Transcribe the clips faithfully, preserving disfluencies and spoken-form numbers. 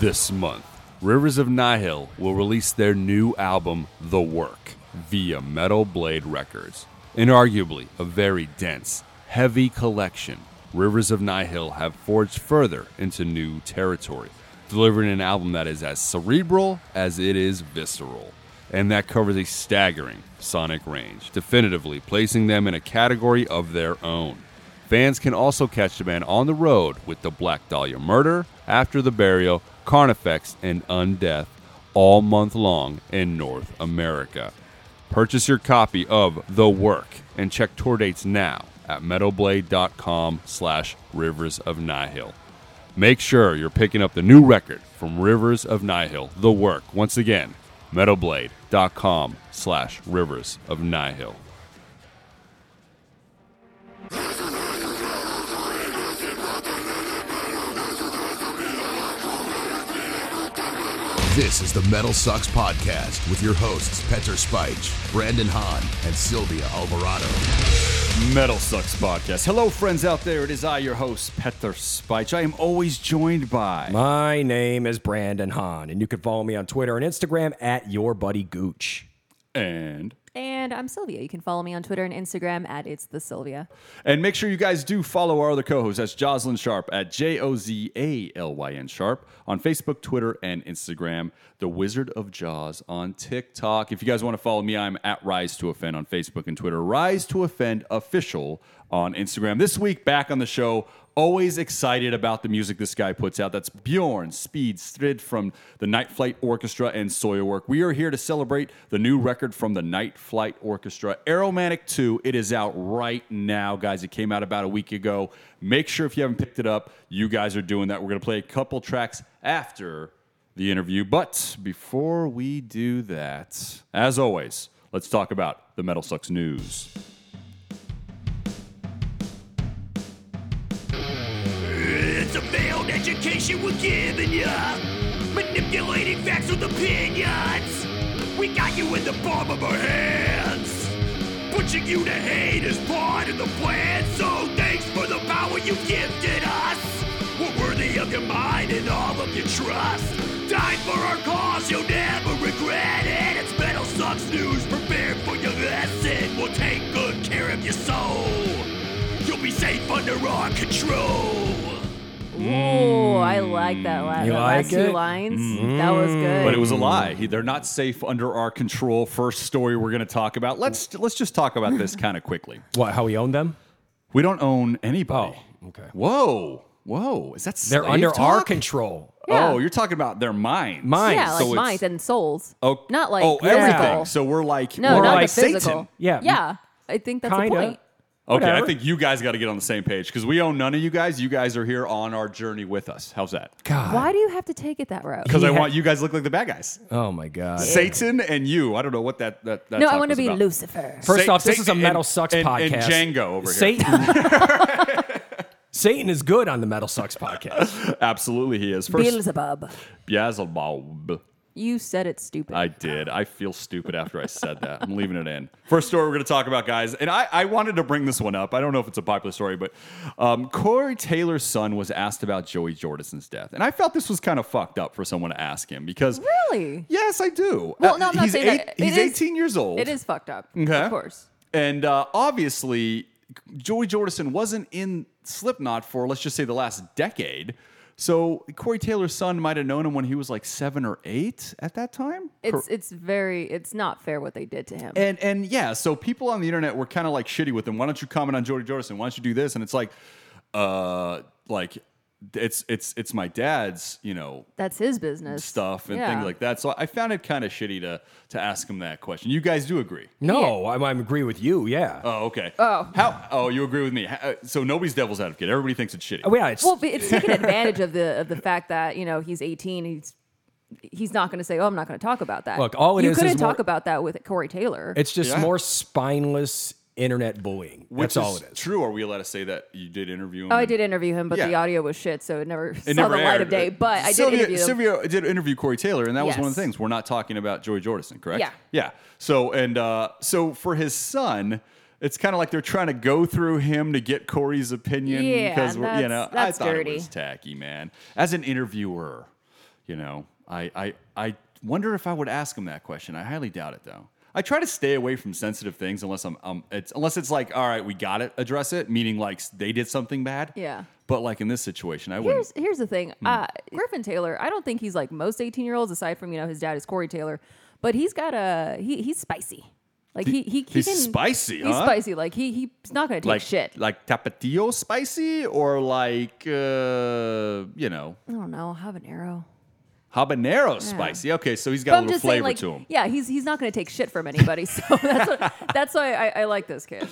this month, Rivers of Nihil will release their new album, The Work, via Metal Blade Records. In arguably a very dense, heavy collection, Rivers of Nihil have forged further into new territory, delivering an album that is as cerebral as it is visceral, and that covers a staggering sonic range, definitively placing them in a category of their own. Fans can also catch the band on the road with the Black Dahlia Murder, After the Burial, Carnifex, and Undeath all month long in North America. Purchase your copy of The Work and check tour dates now at metalblade.com slash Rivers of Nihil. Make sure you're picking up the new record from Rivers of Nihil, The Work. Once again, metalblade.com slash Rivers of Nihil. This is the Metal Sucks Podcast with your hosts, Petar Spych, Brandon Hahn, and Sylvia Alvarado. Metal Sucks Podcast. Hello, friends out there. It is I, your host, Petar Spych. I am always joined by... My name is Brandon Hahn, and you can follow me on Twitter and Instagram at your buddy Gooch. And... And I'm Sylvia. You can follow me on Twitter and Instagram at It's The Sylvia. And make sure you guys do follow our other co-hosts. That's Jocelyn Sharp at J O Z A L Y N Sharp on Facebook, Twitter, and Instagram. The Wizard of Jaws on TikTok. If you guys want to follow me, I'm at Rise to Offend on Facebook and Twitter. Rise to Offend Official on Instagram. This week, back on the show, always excited about the music this guy puts out. That's Bjorn Speed Strid from the Night Flight Orchestra and Soilwork. We are here to celebrate the new record from the Night Flight Orchestra, Aeromantic two. It is out right now, guys. It came out about a week ago. Make sure if you haven't picked it up, you guys are doing that. We're going to play a couple tracks after the interview. But before we do that, as always, let's talk about the Metal Sucks news. The failed education we're giving ya, manipulating facts with opinions. We got you in the palm of our hands, pushing you to hate is part of the plan. So thanks for the power you gifted us. We're worthy of your mind and all of your trust. Dying for our cause, you'll never regret it. It's Metal Sucks News, prepare for your lesson. We'll take good care of your soul, you'll be safe under our control. Ooh, I like that last, you like last two lines. Mm. That was good. But it was a lie. They're not safe under our control. First story we're going to talk about. Let's let's just talk about this kind of quickly. What, how we own them? We don't own anybody. Oh, okay. Whoa. Whoa. Is that slave They're under talk? Our control. Yeah. Oh, you're talking about their minds. Minds. Yeah, like so minds and souls. Oh, not like oh, physical. Everything. So we're like, no, we're not like physical. Satan. Yeah. Yeah. I think that's Kinda. The point. Okay, Whatever. I think you guys got to get on the same page because we own none of you guys. You guys are here on our journey with us. How's that? God. Why do you have to take it that route? Because yeah. I want you guys to look like the bad guys. Oh, my God. Satan yeah. and you. I don't know what that that. that no, I want to be about. Lucifer. First Sa- off, this Satan is a Metal and, Sucks and, podcast. And Django over here. Satan. Satan is good on the Metal Sucks podcast. Absolutely, he is. First, Beelzebub. Beelzebub. You said it stupid. I did. I feel stupid after I said that. I'm leaving it in. First story we're going to talk about, guys, and I, I wanted to bring this one up. I don't know if it's a popular story, but um, Corey Taylor's son was asked about Joey Jordison's death, and I felt this was kind of fucked up for someone to ask him because... Really? Yes, I do. Well, no, I'm not he's saying eight, that. It he's is, eighteen years old. It is fucked up, okay. Of course. And uh, obviously, Joey Jordison wasn't in Slipknot for, let's just say, the last decade. So Corey Taylor's son might have known him when he was like seven or eight at that time. It's it's very it's not fair what they did to him. And and yeah, so people on the internet were kind of like shitty with him. Why don't you comment on Joey Jordison? Why don't you do this? And it's like, uh, like it's it's it's my dad's, you know, that's his business stuff and yeah. things like that. So I found it kind of shitty to to ask him that question. You guys do agree? No, yeah. I I agree with you. Yeah. Oh, okay. Oh, how? Oh, you agree with me? How, so nobody's devil's advocate. Everybody thinks it's shitty. Oh, yeah. It's, well, it's taking advantage of the of the fact that you know he's eighteen. He's he's not going to say, "Oh, I'm not going to talk about that." Look, all it you is you couldn't is talk more, about that with Corey Taylor. It's just yeah. more spineless. Internet bullying. Which That's all it is. True. Are we allowed to say that you did interview him? Oh, I did interview him, but yeah. the audio was shit, so it never it saw never the aired. Light of day. But I Sylvia, did interview him. Sylvia did interview Corey Taylor, and that yes. was one of the things. We're not talking about Joey Jordison, correct? Yeah. Yeah. So, and uh, so for his son... It's kind of like they're trying to go through him to get Corey's opinion. Yeah, because we're, you know, I thought dirty. It was tacky, man. As an interviewer, You know, I, I I wonder if I would ask him that question. I highly doubt it, though. I try to stay away from sensitive things unless I'm um it's unless it's like, all right, we got it, address it, meaning like they did something bad. Yeah. But like in this situation, I wouldn't. Here's, here's the thing, mm. uh, Griffin Taylor. I don't think he's like most eighteen year olds, aside from, you know, his dad is Corey Taylor, but he's got a he he's spicy. Like he he, he he's can, spicy. He's huh? spicy. Like he he's not gonna take like, shit. Like Tapatio spicy or like uh, you know. I don't know. Habanero. Habanero yeah. spicy. Okay, so he's got but a little flavor saying, like, to him. Yeah, he's he's not going to take shit from anybody. So that's what, that's why I, I like this kid.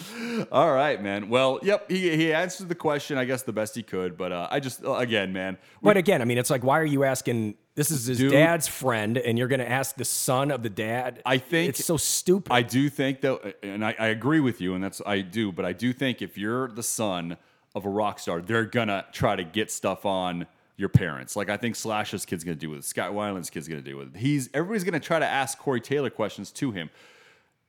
All right, man. Well, yep, he he answered the question, I guess, the best he could. But uh, I just, again, man. We, but again, I mean, it's like, why are you asking? This is his dude, dad's friend, and you're going to ask the son of the dad? I think it's so stupid. I do think, though, and I, I agree with you, and that's I do, but I do think if you're the son of a rock star, they're going to try to get stuff on your parents. Like, I think Slash's kid's going to do with it. Scott Weiland's kid's going to do with it. He's, everybody's going to try to ask Corey Taylor questions to him.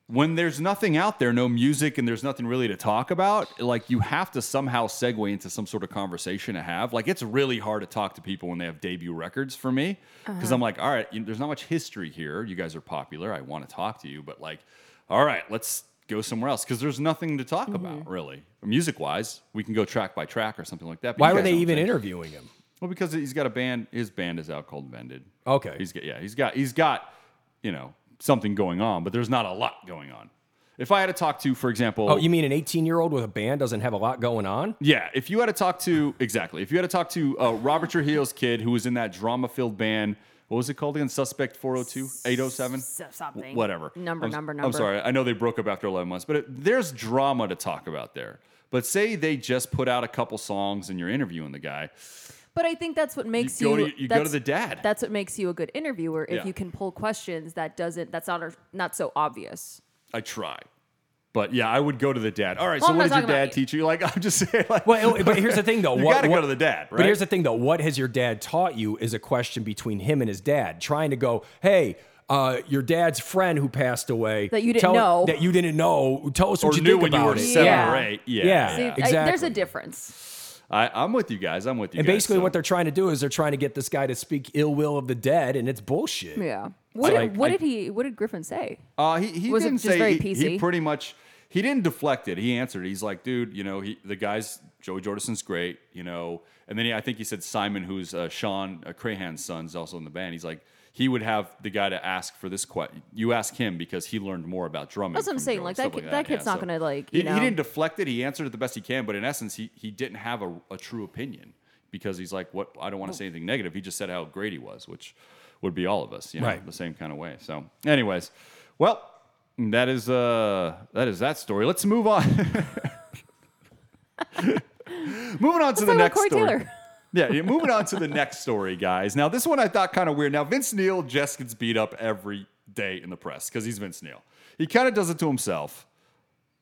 When there's nothing out there, no music, and there's nothing really to talk about, like, you have to somehow segue into some sort of conversation to have. Like, it's really hard to talk to people when they have debut records for me. Because uh-huh. I'm like, all right, you know, there's not much history here. You guys are popular. I want to talk to you. But, like, all right, let's go somewhere else, because there's nothing to talk mm-hmm. about, really. Music-wise, we can go track by track or something like that. But why were they even think. interviewing him? Well, because he's got a band. His band is out called Vended. Okay. He's got, yeah, he's got, he's got, you know, something going on, but there's not a lot going on. If I had to talk to, for example... Oh, you mean an eighteen-year-old with a band doesn't have a lot going on? Yeah. If you had to talk to... Exactly. If you had to talk to uh, Robert Trujillo's kid, who was in that drama-filled band... What was it called again? Suspect four oh two? eight oh seven? Something. Whatever. Number, I'm, number, number. I'm sorry. I know they broke up after eleven months, but it, there's drama to talk about there. But say they just put out a couple songs and you're interviewing the guy... But I think that's what makes you. You go, you, to, you go to the dad. That's what makes you a good interviewer if yeah. you can pull questions that doesn't. That's not not so obvious. I try, but yeah, I would go to the dad. All right, well, so what did your dad you. teach you? Like, I'm just saying. Like, well, but here's the thing, though. You got to go to the dad, right? But here's the thing, though. What has your dad taught you is a question between him and his dad. Trying to go, hey. Uh, your dad's friend who passed away that you didn't tell, know that you didn't know. Tell us or what you knew think when about you were it. seven yeah. or eight. Yeah, yeah. See, yeah. Exactly. I, there's a difference. I, I'm with you guys. I'm with you and guys. And basically so. what they're trying to do is they're trying to get this guy to speak ill will of the dead, and it's bullshit. Yeah. What, like, did, what I, did he what did Griffin say? Uh, he, he was didn't it just say, very P C? He, he pretty much he didn't deflect it. He answered. He's like, dude, you know, he, the guy's Joey Jordison's great, you know. And then he, I think he said Simon, who's uh, Sean uh, Crahan's son, is also in the band. He's like, he would have the guy to ask for this question. You ask him because he learned more about drumming. That's what I'm saying. Like that, like that, that kid's yeah, not so. going to like, you he, know. He didn't deflect it. He answered it the best he can. But in essence, he, he didn't have a, a true opinion because he's like, what? I don't want to oh. say anything negative. He just said how great he was, which would be all of us, you know, right. the same kind of way. So anyways, well, that is, uh, that is that story. Let's move on. Moving on Let's to the next story. Taylor. Yeah, yeah, moving on to the next story, guys. Now, this one I thought kind of weird. Now, Vince Neil just gets beat up every day in the press because he's Vince Neil. He kind of does it to himself.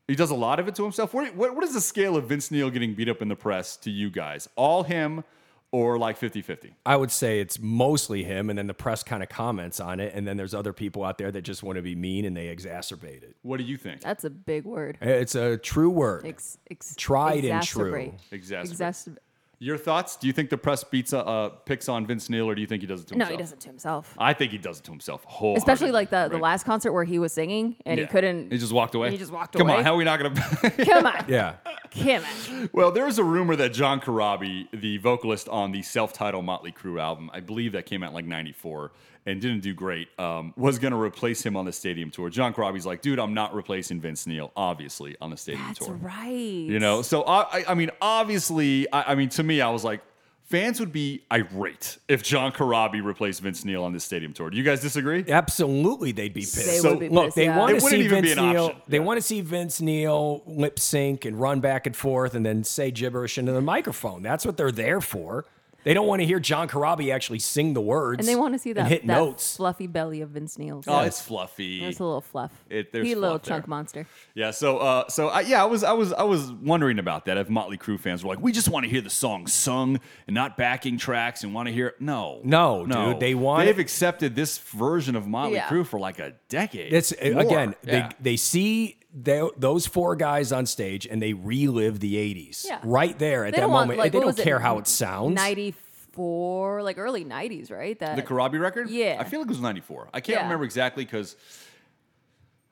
He does a lot of it to himself. What, what, what is the scale of Vince Neil getting beat up in the press to you guys? All him or like fifty-fifty? I would say it's mostly him, and then the press kind of comments on it, and then there's other people out there that just want to be mean, and they exacerbate it. What do you think? That's a big word. It's a true word. Ex- ex- Tried and true. Exacerbate. Exacerbate. Your thoughts? Do you think the press beats uh, picks on Vince Neil, or do you think he does it to himself? No, he does it to himself. I think he does it to himself. Especially like the, right? the last concert where he was singing and yeah. he couldn't. He just walked away. He just walked Come away. Come on, how are we not going to? Come on. Yeah. Come on. Well, there is a rumor that John Corabi, the vocalist on the self-titled Motley Crue album, I believe that came out in like ninety-four and didn't do great, um, was going to replace him on the stadium tour. John Corabi's like, dude, I'm not replacing Vince Neil, obviously, on the stadium That's tour. That's right. You know, so, I, I mean, obviously, I, I mean, to me, I was like, fans would be irate if John Corabi replaced Vince Neil on the stadium tour. Do you guys disagree? Absolutely, they'd be pissed. They so, would be pissed, look, they yeah. want to see Vince Neil. Yeah. They want to see Vince Neil lip sync and run back and forth and then say gibberish into the microphone. That's what they're there for. They don't want to hear John Corabi actually sing the words. And they want to see that, and hit that notes. fluffy belly of Vince Neil. Oh, yeah. It's fluffy. It's a little fluff. It, there's He's a little chunk there. monster. Yeah, so uh, so I, yeah, I was I was I was wondering about that. If Motley Crue fans were like, we just want to hear the song sung and not backing tracks and want to hear it. No. No, no, dude. They want They've it. accepted this version of Motley yeah. Crue for like a decade. It's more. again, yeah. they they see They, those four guys on stage, and they relive the eighties yeah. right there at they that moment. Want, like, they don't care it, how it sounds. ninety ninety-four, like early nineties, right? That the Corabi record? Yeah. I feel like it was ninety-four. I can't yeah. remember exactly because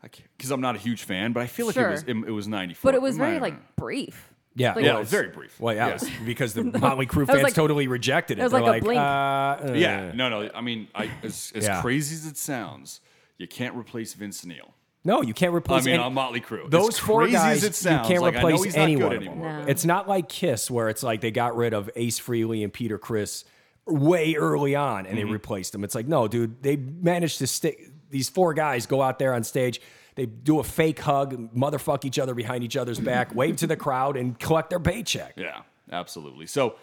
I can't because I'm not a huge fan, but I feel like sure. it was it, it was ninety-four. But it was it very like been. brief. Yeah, like, yeah, it was very brief. Well, yeah, yes. because the Motley Crue fans like, totally rejected it. It was They're like a like, blink. Uh, uh, yeah, no, no. I mean, I, as, as yeah. crazy as it sounds, you can't replace Vince Neil. No, you can't replace. I mean, any, on Motley Crue. Those as four crazy guys, as it sounds, you can't like, replace I know he's anyone. Not good anymore, no. It's not like Kiss, where it's like they got rid of Ace Frehley and Peter Criss way early on, and mm-hmm. they replaced them. It's like, no, dude, they managed to stick. These four guys go out there on stage. They do a fake hug, motherfuck each other behind each other's back, wave to the crowd, and collect their paycheck. Yeah, absolutely. So,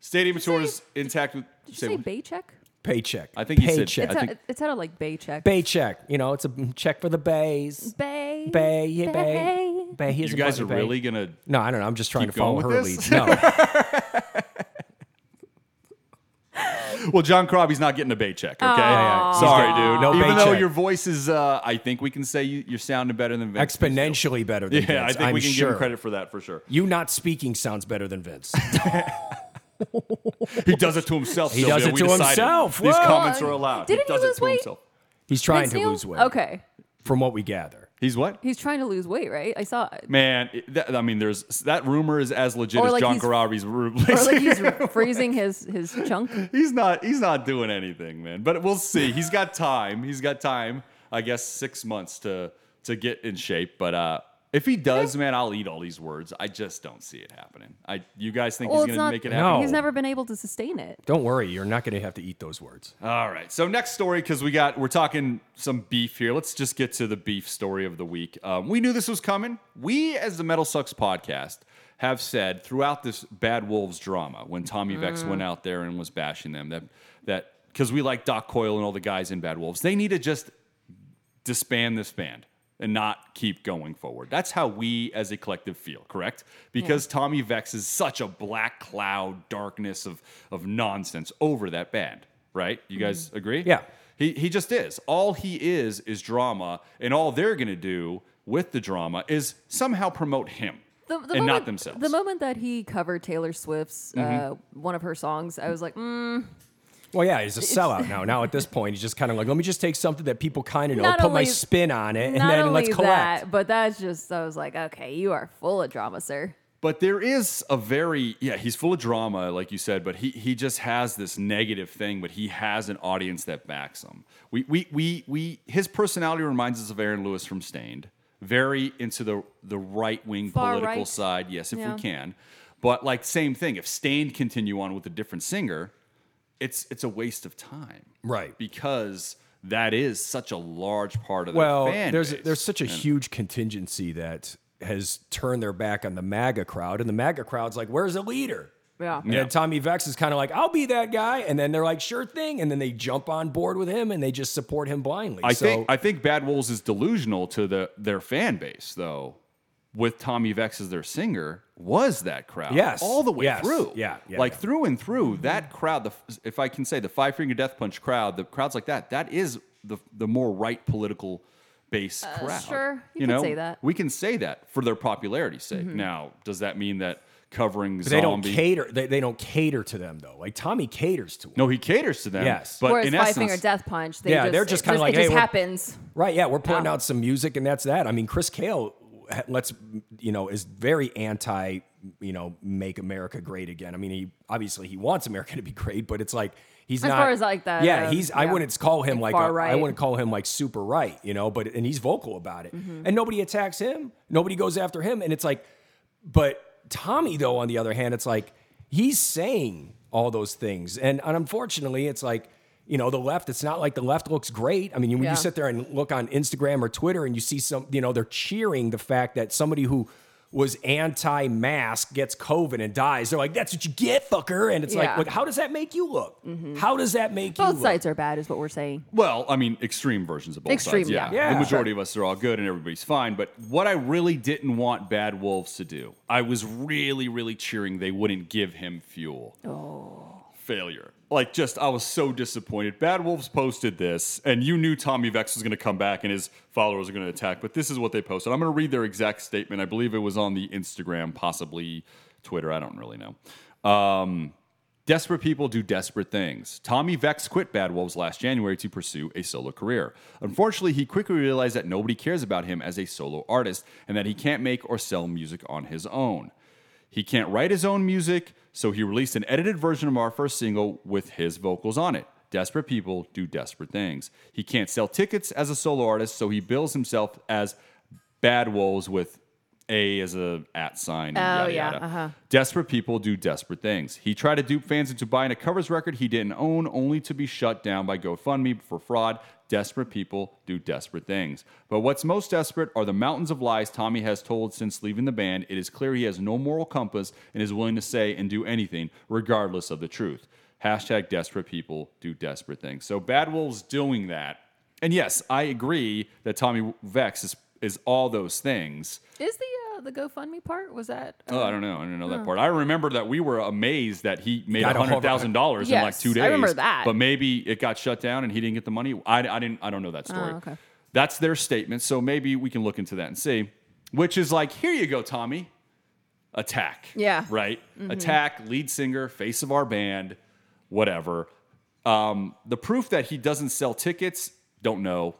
stadium tours say, intact. With, did say, you say paycheck? Paycheck. I think paycheck. you said. It's, I think, a, it's kind of like paycheck. Paycheck. You know, it's a check for the bays. Bay. Bay. Yeah, bay. Bay. Here's you guys are bay. really gonna. No, I don't know. I'm just trying to follow her lead. No. Well, John Corabi's not getting a bay check, okay? Aww. Sorry, dude. No Even though check. your voice is, uh, I think we can say you, you're sounding better than Vince. Exponentially Vince. better than yeah, Vince. Yeah, I think I'm we can sure. give him credit for that, for sure. You not speaking sounds better than Vince. He does it to himself, He Sylvia. does it we to decided. himself. Whoa. These comments are allowed. Didn't he does he lose it to weight? himself. He's trying Vince to Neil? lose weight. Okay. From what we gather. He's what? He's trying to lose weight, right? I saw it. Man, that, I mean, there's that rumor is as legit or as like John Corabi's rumor. Or like he's freezing his, his chunk. He's not he's not doing anything, man. But we'll see. He's got time. He's got time, I guess, six months to to get in shape. But uh, if he does, man, I'll eat all these words. I just don't see it happening. I You guys think well, he's going to make it happen? No. He's never been able to sustain it. Don't worry. You're not going to have to eat those words. All right. So next story, because we got, we're talking some beef here. Let's just get to the beef story of the week. Um, we knew this was coming. We, as the Metal Sucks podcast, have said throughout this Bad Wolves drama, when Tommy mm. Vext went out there and was bashing them, that that because we like Doc Coyle and all the guys in Bad Wolves, they need to just disband this band and not keep going forward. That's how we as a collective feel, correct? Because yeah. Tommy Vext is such a black cloud, darkness of of nonsense over that band, right? You mm-hmm. guys agree? Yeah. He he just is. All he is is drama, and all they're going to do with the drama is somehow promote him the, the and moment, not themselves. The moment that he covered Taylor Swift's, mm-hmm. uh, one of her songs, I was like, mm. Well, yeah, he's a sellout now. Now at this point, he's just kind of like, let me just take something that people kind of know, not put only, my spin on it, and then let's collect. That, but that's just, I was like, okay, you are full of drama, sir. But there is a very, yeah, he's full of drama, like you said, but he he just has this negative thing, but he has an audience that backs him. We we we we. His personality reminds us of Aaron Lewis from Staind, very into the the right wing political right. side. Yes, if yeah. we can, but like same thing. If Staind continue on with a different singer, It's it's a waste of time, right? Because that is such a large part of the well, fan there's base. there's such a and huge contingency that has turned their back on the MAGA crowd, and the MAGA crowd's like, "Where's the leader?" Yeah, and yeah. then Tommy Vext is kind of like, "I'll be that guy," and then they're like, "Sure thing," and then they jump on board with him and they just support him blindly. I so, think I think Bad Wolves is delusional to the their fan base, though. With Tommy Vext as their singer, was that crowd yes. all the way yes. through. Yeah, yeah like yeah. through and through, that crowd, the, if I can say the Five Finger Death Punch crowd, the crowds like that, that is the the more right political based uh, crowd. Sure, you, you can know? say that. We can say that for their popularity's sake. Mm-hmm. Now, does that mean that covering but zombie... They don't, cater, they, they don't cater to them, though. Like, Tommy caters to them. No, he caters to them. Yes. But Whereas in Five essence, Finger Death Punch, they yeah, just, they're just kind of like, it hey, just happens. Right, yeah, we're putting wow. out some music and that's that. I mean, Chris Cale... Let's, you know, is very anti, you know, make America great again. I mean, he obviously he wants America to be great, but it's like he's as not. As far as like that. Yeah, he's. Yeah. I wouldn't call him like. like a, right. I wouldn't call him like super right, you know. But and he's vocal about it, mm-hmm. and nobody attacks him. Nobody goes after him, and it's like. But Tommy, though, on the other hand, it's like he's saying all those things, and, and unfortunately, it's like. You know, the left, it's not like the left looks great. I mean, when yeah. you sit there and look on Instagram or Twitter and you see some, you know, they're cheering the fact that somebody who was anti-mask gets COVID and dies. They're like, that's what you get, fucker. And it's yeah. like, like, how does that make you look? Mm-hmm. How does that make both you look? Both sides are bad is what we're saying. Well, I mean, extreme versions of both extreme, sides. Yeah. Yeah. yeah. The majority sure. of us are all good and everybody's fine. But what I really didn't want Bad Wolves to do, I was really, really cheering they wouldn't give him fuel. Oh. Failure. Like, just, I was so disappointed. Bad Wolves posted this, and you knew Tommy Vext was going to come back and his followers are going to attack, but this is what they posted. I'm going to read their exact statement. I believe it was on the Instagram, possibly Twitter. I don't really know. Um, Desperate people do desperate things. Tommy Vext quit Bad Wolves last January to pursue a solo career. Unfortunately, he quickly realized that nobody cares about him as a solo artist and that he can't make or sell music on his own. He can't write his own music, so he released an edited version of our first single with his vocals on it. Desperate people do desperate things. He can't sell tickets as a solo artist, so he bills himself as Bad Wolves with A as a at sign. And oh, yada, yeah. Yada. Uh-huh. Desperate people do desperate things. He tried to dupe fans into buying a covers record he didn't own, only to be shut down by GoFundMe for fraud. Desperate people do desperate things. But what's most desperate are the mountains of lies Tommy has told since leaving the band. It is clear he has no moral compass and is willing to say and do anything, regardless of the truth. Hashtag desperate people do desperate things. So Bad Wolves doing that. And yes, I agree that Tommy Vext is is all those things. Is the uh, the GoFundMe part? Was that? Uh, oh, I don't know. I don't know that oh. part. I remember that we were amazed that he made one hundred thousand dollars in yes, like two days. I remember that. But maybe it got shut down and he didn't get the money. I, I didn't. I don't know that story. Oh, okay. That's their statement. So maybe we can look into that and see. Which is like, here you go, Tommy. Attack. Yeah. Right? Mm-hmm. Attack, lead singer, face of our band, whatever. Um, the proof that he doesn't sell tickets, don't know.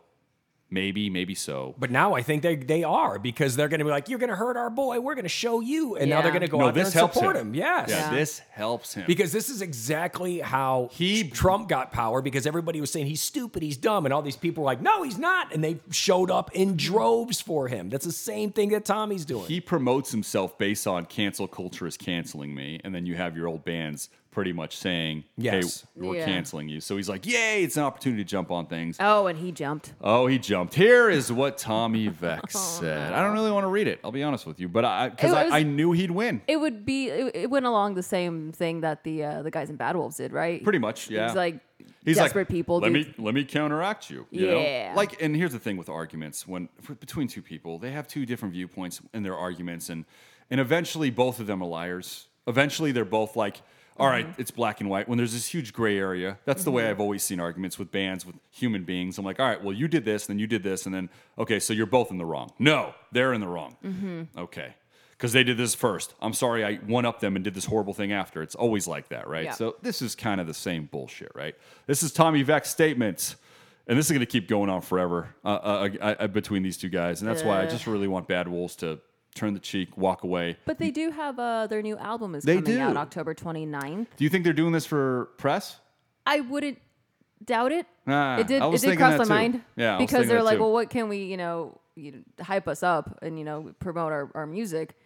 Maybe, maybe so. But now I think they they are, because they're going to be like, you're going to hurt our boy. We're going to show you. And yeah. now they're going to go no, out there and support him. him. Yes. Yeah, yeah. This helps him. Because this is exactly how he Trump got power, because everybody was saying he's stupid, he's dumb. And all these people were like, no, he's not. And they showed up in droves for him. That's the same thing that Tommy's doing. He promotes himself based on cancel culture is canceling me. And then you have your old bands pretty much saying, yes. hey, we're yeah. canceling you. So he's like, yay, it's an opportunity to jump on things. Oh, and he jumped. Oh, he jumped. Here is what Tommy Vext oh, said. No. I don't really want to read it, I'll be honest with you, but I because I, I knew he'd win. It would be, it, it went along the same thing that the uh, the guys in Bad Wolves did, right? Pretty much, yeah. He's like, he's desperate like, people. Let dude. me let me counteract you. you yeah. Know? Like, and here's the thing with arguments, when between two people, they have two different viewpoints in their arguments, and and eventually both of them are liars. Eventually they're both like, all right, mm-hmm. it's black and white. When there's this huge gray area, that's mm-hmm. the way I've always seen arguments with bands, with human beings. I'm like, all right, well, you did this, then you did this, and then, okay, so you're both in the wrong. No, they're in the wrong. Mm-hmm. Okay, because they did this first. I'm sorry I one-upped them and did this horrible thing after. It's always like that, right? Yeah. So this is kind of the same bullshit, right? This is Tommy Vext's statement, and this is going to keep going on forever uh, uh, uh, uh, between these two guys, and that's uh. why I just really want Bad Wolves to turn the cheek, walk away. But they do have uh, their new album is they coming do. out October twenty-ninth. Do you think they're doing this for press? I wouldn't doubt it. Ah, it did, I was it did cross my too. mind. Yeah, because they're like, too. well, what can we, you know, hype us up and, you know, promote our, our music?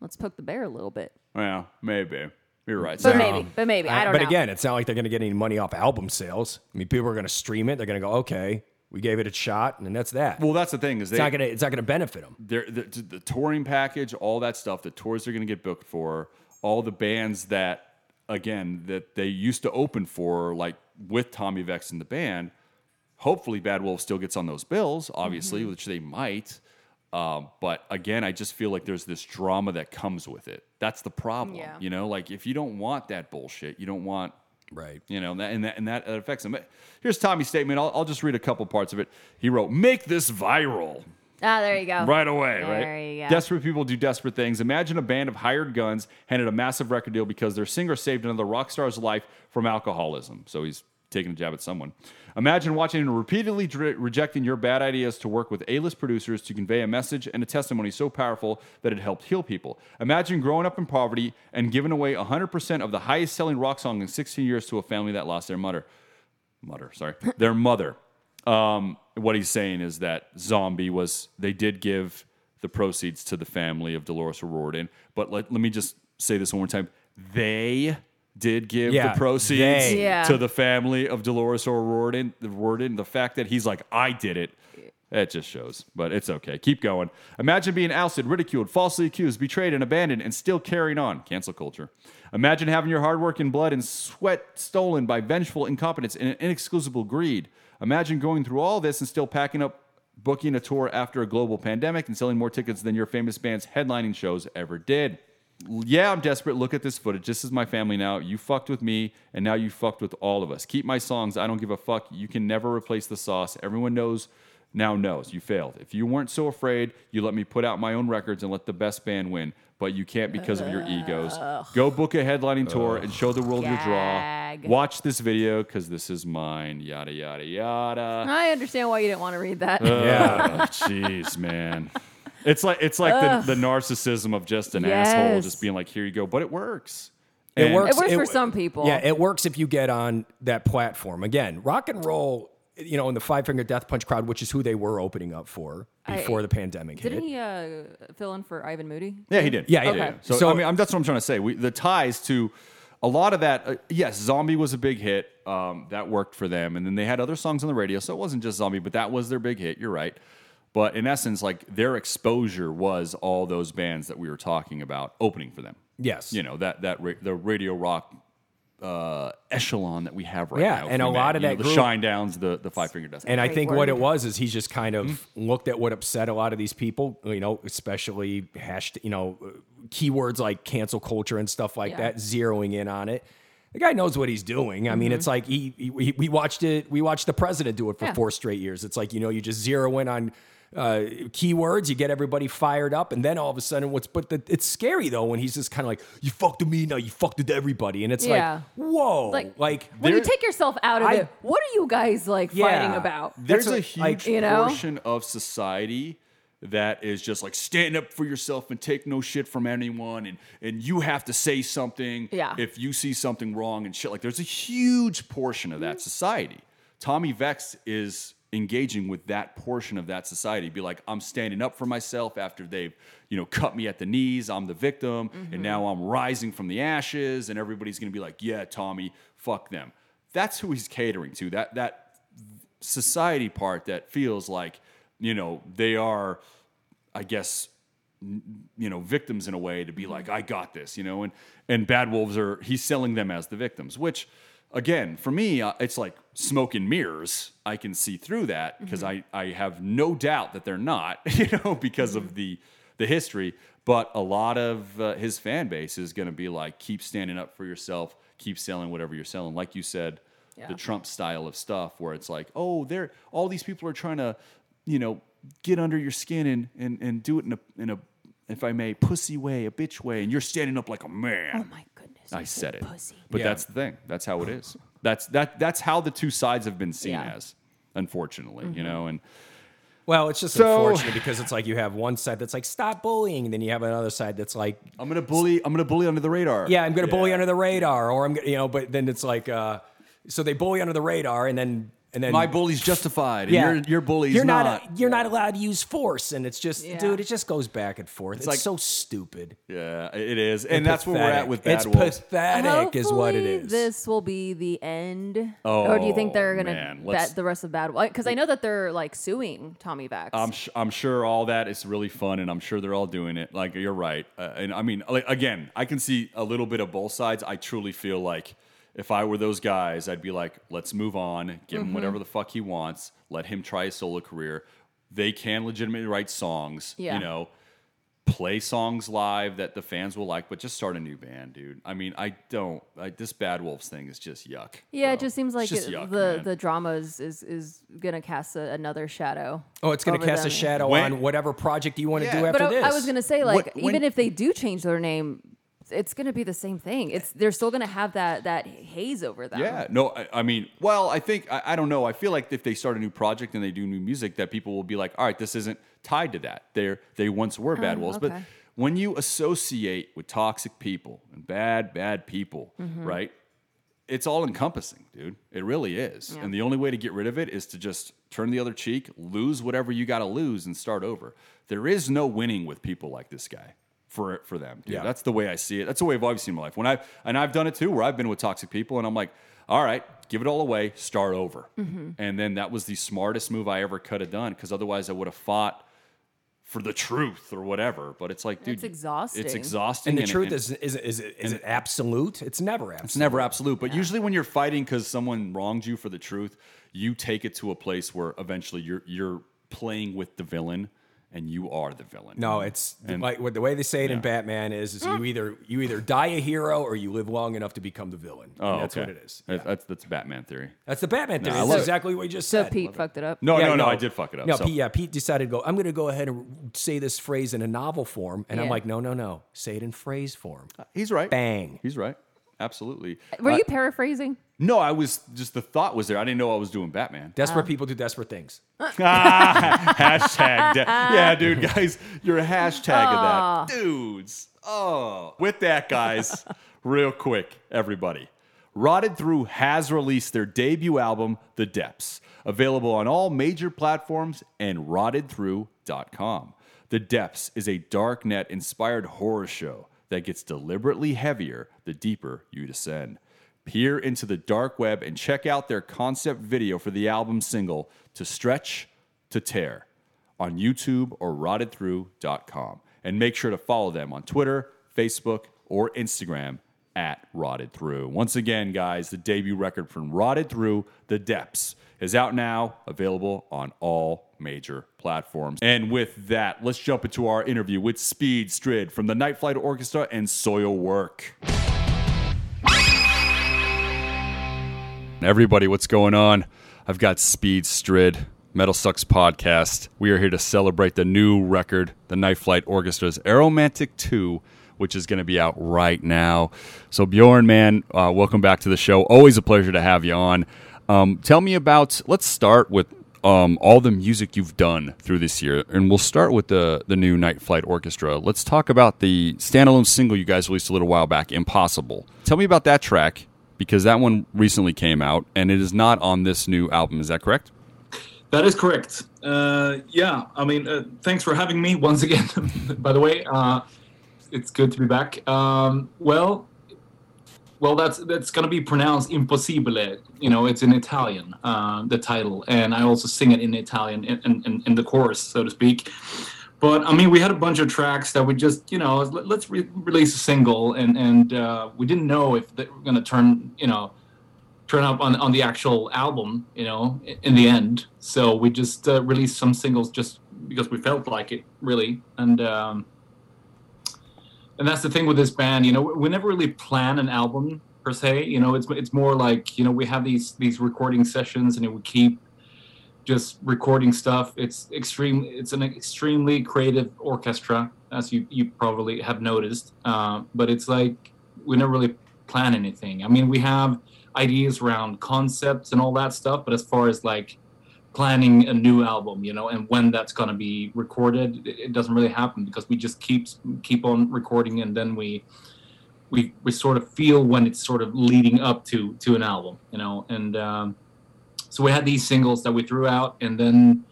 Let's poke the bear a little bit. Well, maybe. You're right. But so, maybe. But maybe. I don't but know. But again, it's not like they're going to get any money off album sales. I mean, people are going to stream it. They're going to go, okay, we gave it a shot, and that's that. Well, that's the thing is they, it's not gonna it's not gonna benefit them. They're, they're, the touring package, all that stuff, the tours they're gonna get booked for, all the bands that again that they used to open for, like with Tommy Vext in the band. Hopefully, Bad Wolves still gets on those bills, obviously, mm-hmm. which they might. Um, but again, I just feel like there's this drama that comes with it. That's the problem, yeah. you know. Like if you don't want that bullshit, you don't want. Right. You know, and that, and that, and that affects him. Here's Tommy's statement. I'll, I'll just read a couple parts of it. He wrote, make this viral. Ah, there you go. Right away, there right? There you go. Desperate people do desperate things. Imagine a band of hired guns handed a massive record deal because their singer saved another rock star's life from alcoholism. So he's taking a jab at someone. Imagine watching and repeatedly dre- rejecting your bad ideas to work with A-list producers to convey a message and a testimony so powerful that it helped heal people. Imagine growing up in poverty and giving away one hundred percent of the highest-selling rock song in sixteen years to a family that lost their mother. Mother, sorry. Their mother. Um, what he's saying is that Zombie was, they did give the proceeds to the family of Dolores O'Riordan, but let, let me just say this one more time. They did give yeah, the proceeds yeah. to the family of Dolores O'Riordan. The fact that he's like, I did it, it just shows. But it's okay. Keep going. Imagine being ousted, ridiculed, falsely accused, betrayed, and abandoned, and still carrying on. Cancel culture. Imagine having your hard work and blood and sweat stolen by vengeful incompetence and inexcusable greed. Imagine going through all this and still packing up, booking a tour after a global pandemic and selling more tickets than your famous band's headlining shows ever did. Yeah, I'm desperate. Look at this footage. This is my family now. You fucked with me, and now you fucked with all of us. Keep my songs. I don't give a fuck. You can never replace the sauce. Everyone knows now knows you failed. If you weren't so afraid, you let me put out my own records and let the best band win. But you can't because of your egos. Ugh. Go book a headlining tour Ugh. and show the world Gag. your draw. Watch this video because this is mine. Yada, yada, yada. I understand why you didn't want to read that. Uh, yeah. Jeez, man. It's like it's like the, the narcissism of just an yes. asshole just being like, here you go. But it works. It works, it works for it, some people. Yeah, it works if you get on that platform. Again, rock and roll, you know, in the Five Finger Death Punch crowd, which is who they were opening up for before I, the pandemic didn't hit. Didn't he uh, fill in for Ivan Moody? Yeah, he did. Yeah, he okay. did. So, so, I mean, I'm, that's what I'm trying to say. We, the ties to a lot of that, uh, yes, Zombie was a big hit. Um, that worked for them. And then they had other songs on the radio, so it wasn't just Zombie, but that was their big hit. You're right. But in essence, like, their exposure was all those bands that we were talking about opening for them. Yes. You know, that that ra- the radio rock uh, echelon that we have right yeah, now. Yeah, and a man, lot of that know, the group, Shine Downs, the, the Five Finger Death. And I think word. what it was is he just kind of mm-hmm. looked at what upset a lot of these people, you know, especially hashed, you know, keywords like cancel culture and stuff like yeah. that, zeroing in on it. The guy knows what he's doing. I mm-hmm. mean, it's like he, he we watched it. We watched the president do it for yeah. four straight years. It's like, you know, you just zero in on Uh, keywords, you get everybody fired up, and then all of a sudden, what's but the, it's scary though when he's just kind of like, you fucked with me, now you fucked with everybody, and it's yeah. like, whoa, like, like when you take yourself out of I, it, what are you guys like yeah, fighting about? There's That's a huge like, you know? portion of society that is just like, stand up for yourself and take no shit from anyone, and and you have to say something yeah. if you see something wrong and shit. Like, there's a huge portion of that society. Tommy Vext is engaging with that portion of that society. Be like, I'm standing up for myself after they've, you know, cut me at the knees. I'm the victim. Mm-hmm. And now I'm rising from the ashes. And everybody's going to be like, yeah, Tommy, fuck them. That's who he's catering to. That, that society part that feels like, you know, they are, I guess, you know, victims in a way to be like, I got this, you know, and, and Bad Wolves are, he's selling them as the victims, which, again, for me, uh, it's like smoke and mirrors. I can see through that because mm-hmm. I, I have no doubt that they're not, you know, because mm-hmm. of the the history. But a lot of uh, his fan base is going to be like, keep standing up for yourself, keep selling whatever you're selling. Like you said, yeah. the Trump style of stuff where it's like, oh, they're all these people are trying to, you know, get under your skin and and, and do it in a in a, if I may, pussy way, a bitch way, and you're standing up like a man. Oh my goodness. I said it, pussy. But yeah. that's the thing. That's how it is. That's that. That's how the two sides have been seen yeah. as, unfortunately, mm-hmm. you know. And well, it's just so, unfortunate because it's like you have one side that's like stop bullying, and then you have another side that's like I'm gonna bully. I'm gonna bully under the radar. Yeah, I'm gonna yeah. bully under the radar, or I'm gonna, you know. But then it's like uh, so they bully under the radar, and then. And then, my bully's justified. Yeah. And your, your bully's you're not. not a, you're yeah. not allowed to use force. And it's just, yeah. dude, it just goes back and forth. It's, it's like, so stupid. Yeah, it is. And, and that's pathetic. where we're at with Bad Wolves. It's Wolves. pathetic Hopefully is what it is. This will be the end. Oh, Or do you think they're going to bet the rest of Bad Wolves? Because I know that they're like suing Tommy Vext. I'm, sh- I'm sure all that is really fun. And I'm sure they're all doing it. Like, you're right. Uh, and I mean, like, again, I can see a little bit of both sides. I truly feel like, if I were those guys, I'd be like, let's move on. Give mm-hmm. him whatever the fuck he wants. Let him try a solo career. They can legitimately write songs. Yeah. You know, play songs live that the fans will like, but just start a new band, dude. I mean, I don't. I, this Bad Wolves thing is just yuck. Yeah, bro. It just seems like just it, yuck, the, the drama is is, is going to cast a, another shadow. Oh, it's going to cast them. a shadow when? on whatever project you want to yeah. do after but I, this. I was going to say, like, what, even when, if they do change their name, it's going to be the same thing. It's they're still going to have that that haze over them. Yeah. No, I, I mean, well, I think, I, I don't know. I feel like if they start a new project and they do new music, that people will be like, all right, this isn't tied to that. They're, they once were Bad oh, Wolves. Okay. But when you associate with toxic people and bad, bad people, mm-hmm. right, it's all encompassing, dude. It really is. Yeah. And the only way to get rid of it is to just turn the other cheek, lose whatever you got to lose, and start over. There is no winning with people like this guy. For for them, dude. Yeah. That's the way I see it. That's the way I've always seen my life. When I and I've done it too, where I've been with toxic people, and I'm like, all right, give it all away, start over. Mm-hmm. And then that was the smartest move I ever could have done, because otherwise I would have fought for the truth or whatever. But it's like, dude, it's exhausting. It's exhausting. And the and, truth and, is is is it, is it absolute? It's never absolute. It's never absolute. But yeah. usually when you're fighting because someone wronged you for the truth, you take it to a place where eventually you're you're playing with the villain. and you are the villain. No, it's and, like what the way they say it yeah. in Batman is is you either you either die a hero or you live long enough to become the villain. Oh, and that's okay. what it is. Yeah. That's that's Batman theory. That's the Batman theory. No, that's exactly what you just so said. So Pete fucked it up. No, yeah, no, no, no, I did fuck it up. No, so. Pete, yeah, Pete decided to go. I'm going to go ahead and say this phrase in a novel form, and yeah. I'm like, no, no, no, say it in phrase form. Uh, he's right. Bang. He's right. Absolutely. Were uh, you paraphrasing? No, I was just, the thought was there. I didn't know I was doing Batman. Desperate um. people do desperate things. ah, hashtag. De- yeah, dude, guys, you're a hashtag Aww. of that. Dudes. Oh. With that, guys, real quick, everybody. Rotted Through has released their debut album, The Depths, available on all major platforms and rotted through dot com. The Depths is a dark net inspired horror show that gets deliberately heavier the deeper you descend. Peer into the dark web and check out their concept video for the album single, To Stretch, To Tear, on YouTube or rotted through dot com. And make sure to follow them on Twitter, Facebook, or Instagram at Rotted Through. Once again, guys, the debut record from Rotted Through, The Depths, is out now, available on all major platforms. And with that, let's jump into our interview with Speed Strid from the Night Flight Orchestra and Soilwork. Everybody, what's going on? I've got Speed Strid, Metal Sucks Podcast. We are here to celebrate the new record, the Night Flight Orchestra's Aeromantic two, which is going to be out right now. So Bjorn, man, uh, welcome back to the show. Always a pleasure to have you on. Um, tell me about, let's start with um, all the music you've done through this year, and we'll start with the the new Night Flight Orchestra. Let's talk about the standalone single you guys released a little while back, Impossible. Tell me about that track, because that one recently came out, and it is not on this new album. Is that correct? That is correct. Uh, yeah, I mean, uh, thanks for having me once again, by the way. Uh, it's good to be back. Um, well... Well, that's that's going to be pronounced Impossible. You know, it's in Italian, uh, the title. And I also sing it in Italian in, in, in the chorus, so to speak. But, I mean, we had a bunch of tracks that we just, you know, let's re- release a single. And, and uh, we didn't know if they were going to turn, you know, turn up on, on the actual album, you know, in the end. So we just uh, released some singles just because we felt like it, really. And... Um, And that's the thing with this band, you know, we never really plan an album per se, you know, it's it's more like, you know, we have these these recording sessions and we keep just recording stuff. It's extreme. It's an extremely creative orchestra, as you, you probably have noticed. Uh, but it's like we never really plan anything. I mean, we have ideas around concepts and all that stuff. But as far as like planning a new album, you know, and when that's going to be recorded, it doesn't really happen because we just keep keep on recording, and then we we we sort of feel when it's sort of leading up to to an album, you know. And um, so we had these singles that we threw out, and then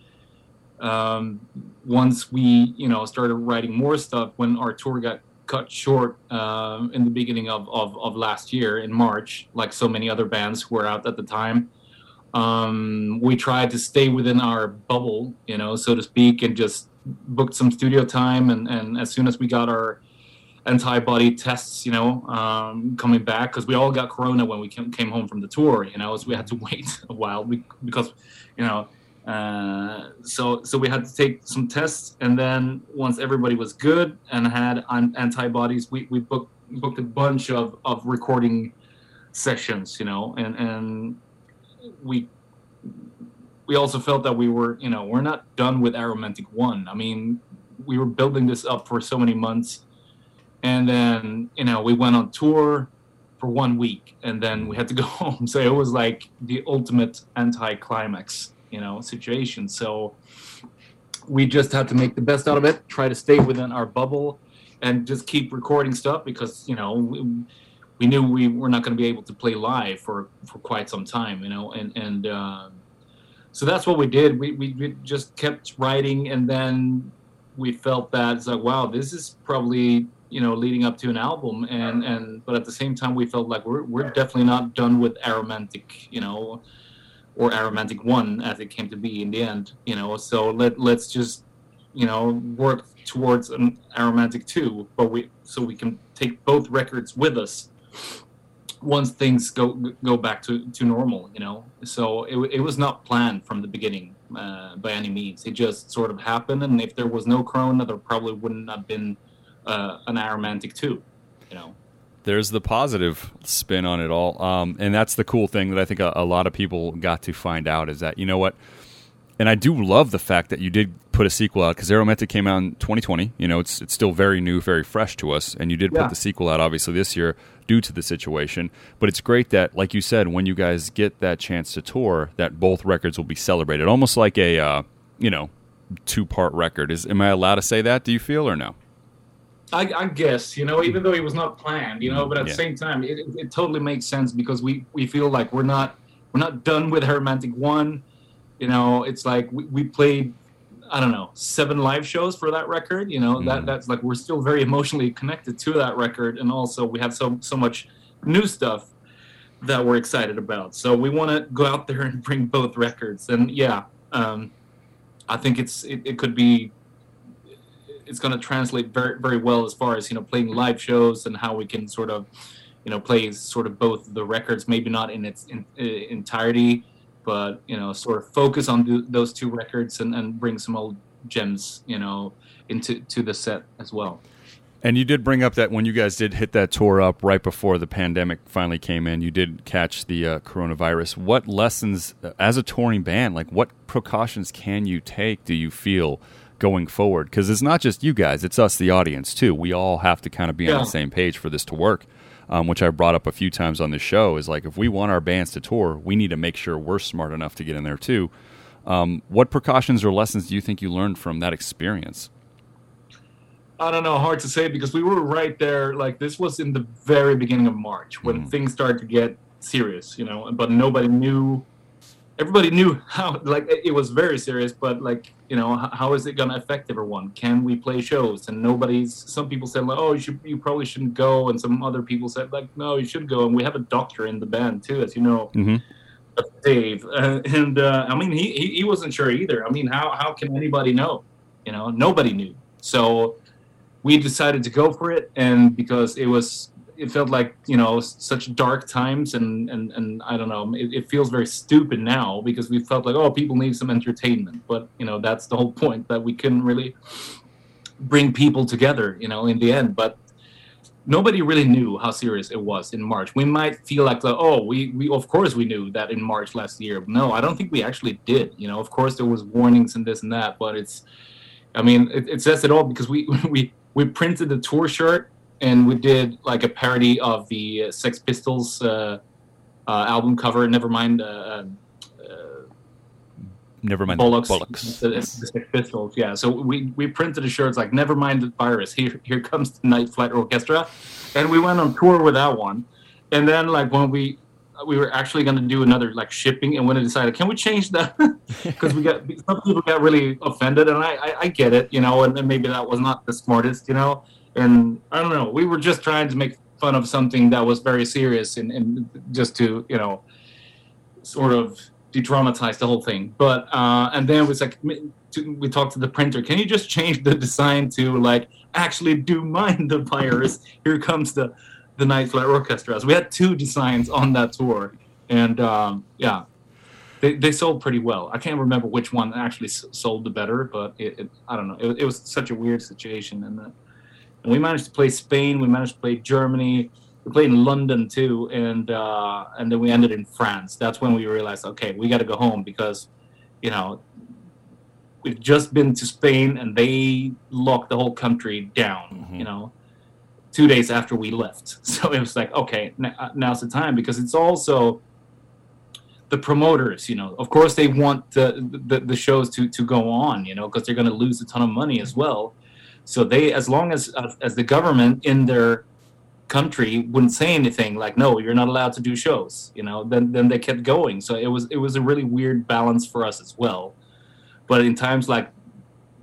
um, once we, you know, started writing more stuff when our tour got cut short uh, in the beginning of, of of last year in March, like so many other bands who were out at the time. Um, we tried to stay within our bubble, you know, so to speak, and just booked some studio time. And, and as soon as we got our antibody tests, you know, um, coming back, because we all got corona when we came, came home from the tour, you know, so we had to wait a while because, you know, uh, so so we had to take some tests. And then once everybody was good and had antibodies, we, we booked booked a bunch of, of recording sessions, you know, and and. We we also felt that we were, you know, we're not done with Aeromantic one. I mean, we were building this up for so many months. And then, you know, we went on tour for one week and then we had to go home. So it was like the ultimate anti-climax, you know, situation. So we just had to make the best out of it, try to stay within our bubble and just keep recording stuff because, you know, we, We knew we were not going to be able to play live for, for quite some time, you know, and and uh, so that's what we did. We, we we just kept writing, and then we felt that it's like, wow, this is probably, you know, leading up to an album, and, and but at the same time we felt like we're we're definitely not done with Aeromantic, you know, or Aeromantic One as it came to be in the end, you know. So let let's just, you know, work towards an Aeromantic Two, but we so we can take both records with us. once things go go back to, to normal, you know. So it, it was not planned from the beginning uh, by any means. It just sort of happened, and if there was no Corona, there probably wouldn't have been uh, an Aeromantic two, you know. There's the positive spin on it all, um, and that's the cool thing that I think a, a lot of people got to find out is that, you know what, and I do love the fact that you did put a sequel out, because Aeromantic came out in twenty twenty. You know, it's it's still very new, very fresh to us, and you did yeah. put the sequel out, obviously, this year due to the situation. But it's great that, like you said, when you guys get that chance to tour, that both records will be celebrated, almost like a, uh, you know, two-part record. Is Am I allowed to say that, do you feel, or no? I, I guess, you know, even though it was not planned, you know, but at yeah. the same time, it, it totally makes sense, because we, we feel like we're not we're not done with Aeromantic One. You know, it's like we, we played, I don't know, seven live shows for that record. You know, mm. that that's like we're still very emotionally connected to that record, and also we have so so much new stuff that we're excited about. So we want to go out there and bring both records, and yeah, um, I think it's it, it could be. It's going to translate very, very well as far as, you know, playing live shows and how we can sort of, you know, play sort of both the records, maybe not in its in, uh, entirety, but, you know, sort of focus on do, those two records and, and bring some old gems, you know, into to the set as well. And you did bring up that when you guys did hit that tour up right before the pandemic finally came in, you did catch the uh, coronavirus. What lessons, as a touring band, like what precautions can you take, do you feel, going forward? Because it's not just you guys, it's us, the audience, too. We all have to kind of be yeah. on the same page for this to work, um, which I brought up a few times on the show, is like if we want our bands to tour, we need to make sure we're smart enough to get in there, too. Um, what precautions or lessons do you think you learned from that experience? I don't know, hard to say, because we were right there. Like, this was in the very beginning of March when mm. things started to get serious, you know, but nobody knew. Everybody knew how, like, it was very serious, but, like, you know, how, how is it going to affect everyone? Can we play shows? And nobody's, some people said, like, oh, you should, you probably shouldn't go. And some other people said, like, no, you should go. And we have a doctor in the band, too, as you know, mm-hmm. Dave. Uh, and, uh, I mean, he, he, he wasn't sure either. I mean, how, how can anybody know? You know, nobody knew. So we decided to go for it. And because it was... It felt like, you know, such dark times, and, and, and I don't know, it, it feels very stupid now, because we felt like, oh, people need some entertainment. But, you know, that's the whole point, that we couldn't really bring people together, you know, in the end. But nobody really knew how serious it was in March. We might feel like, oh, we, we of course we knew that in March last year. No, I don't think we actually did. You know, of course there was warnings and this and that, but it's, I mean, it, it says it all, because we, we, we printed the tour shirt. And we did like a parody of the uh, Sex Pistols uh, uh, album cover. Never mind. Uh, uh, Never mind. Bollocks. Bollocks. The, the Sex Pistols. Yeah. So we, we printed a shirt. It's like, never mind the virus. Here here comes the Night Flight Orchestra, and we went on tour with that one. And then like when we we were actually going to do another like shipping, and when I decided, can we change that? Because we got some people got really offended, and I, I I get it, you know, and maybe that was not the smartest, you know. And I don't know, we were just trying to make fun of something that was very serious, and, and just to, you know, sort of de-dramatize the whole thing. But, uh, and then it was like, we talked to the printer, can you just change the design to like, actually do mind the virus? Here comes the, the Night Flight Orchestra. So we had two designs on that tour. And um, yeah, they, they sold pretty well. I can't remember which one actually sold the better, but it, it, I don't know. It, it was such a weird situation. And that, and we managed to play Spain. We managed to play Germany. We played in London too, and uh, and then we ended in France. That's when we realized, okay, we got to go home, because, you know, we've just been to Spain and they locked the whole country down. Mm-hmm. You know, two days after we left. So it was like, okay, n- now's the time, because it's also the promoters. You know, of course they want the the, the shows to to go on. You know, because they're going to lose a ton of money as well. So they, as long as as the government in their country wouldn't say anything like, no, you're not allowed to do shows, you know, then then they kept going. So it was it was a really weird balance for us as well. But in times like,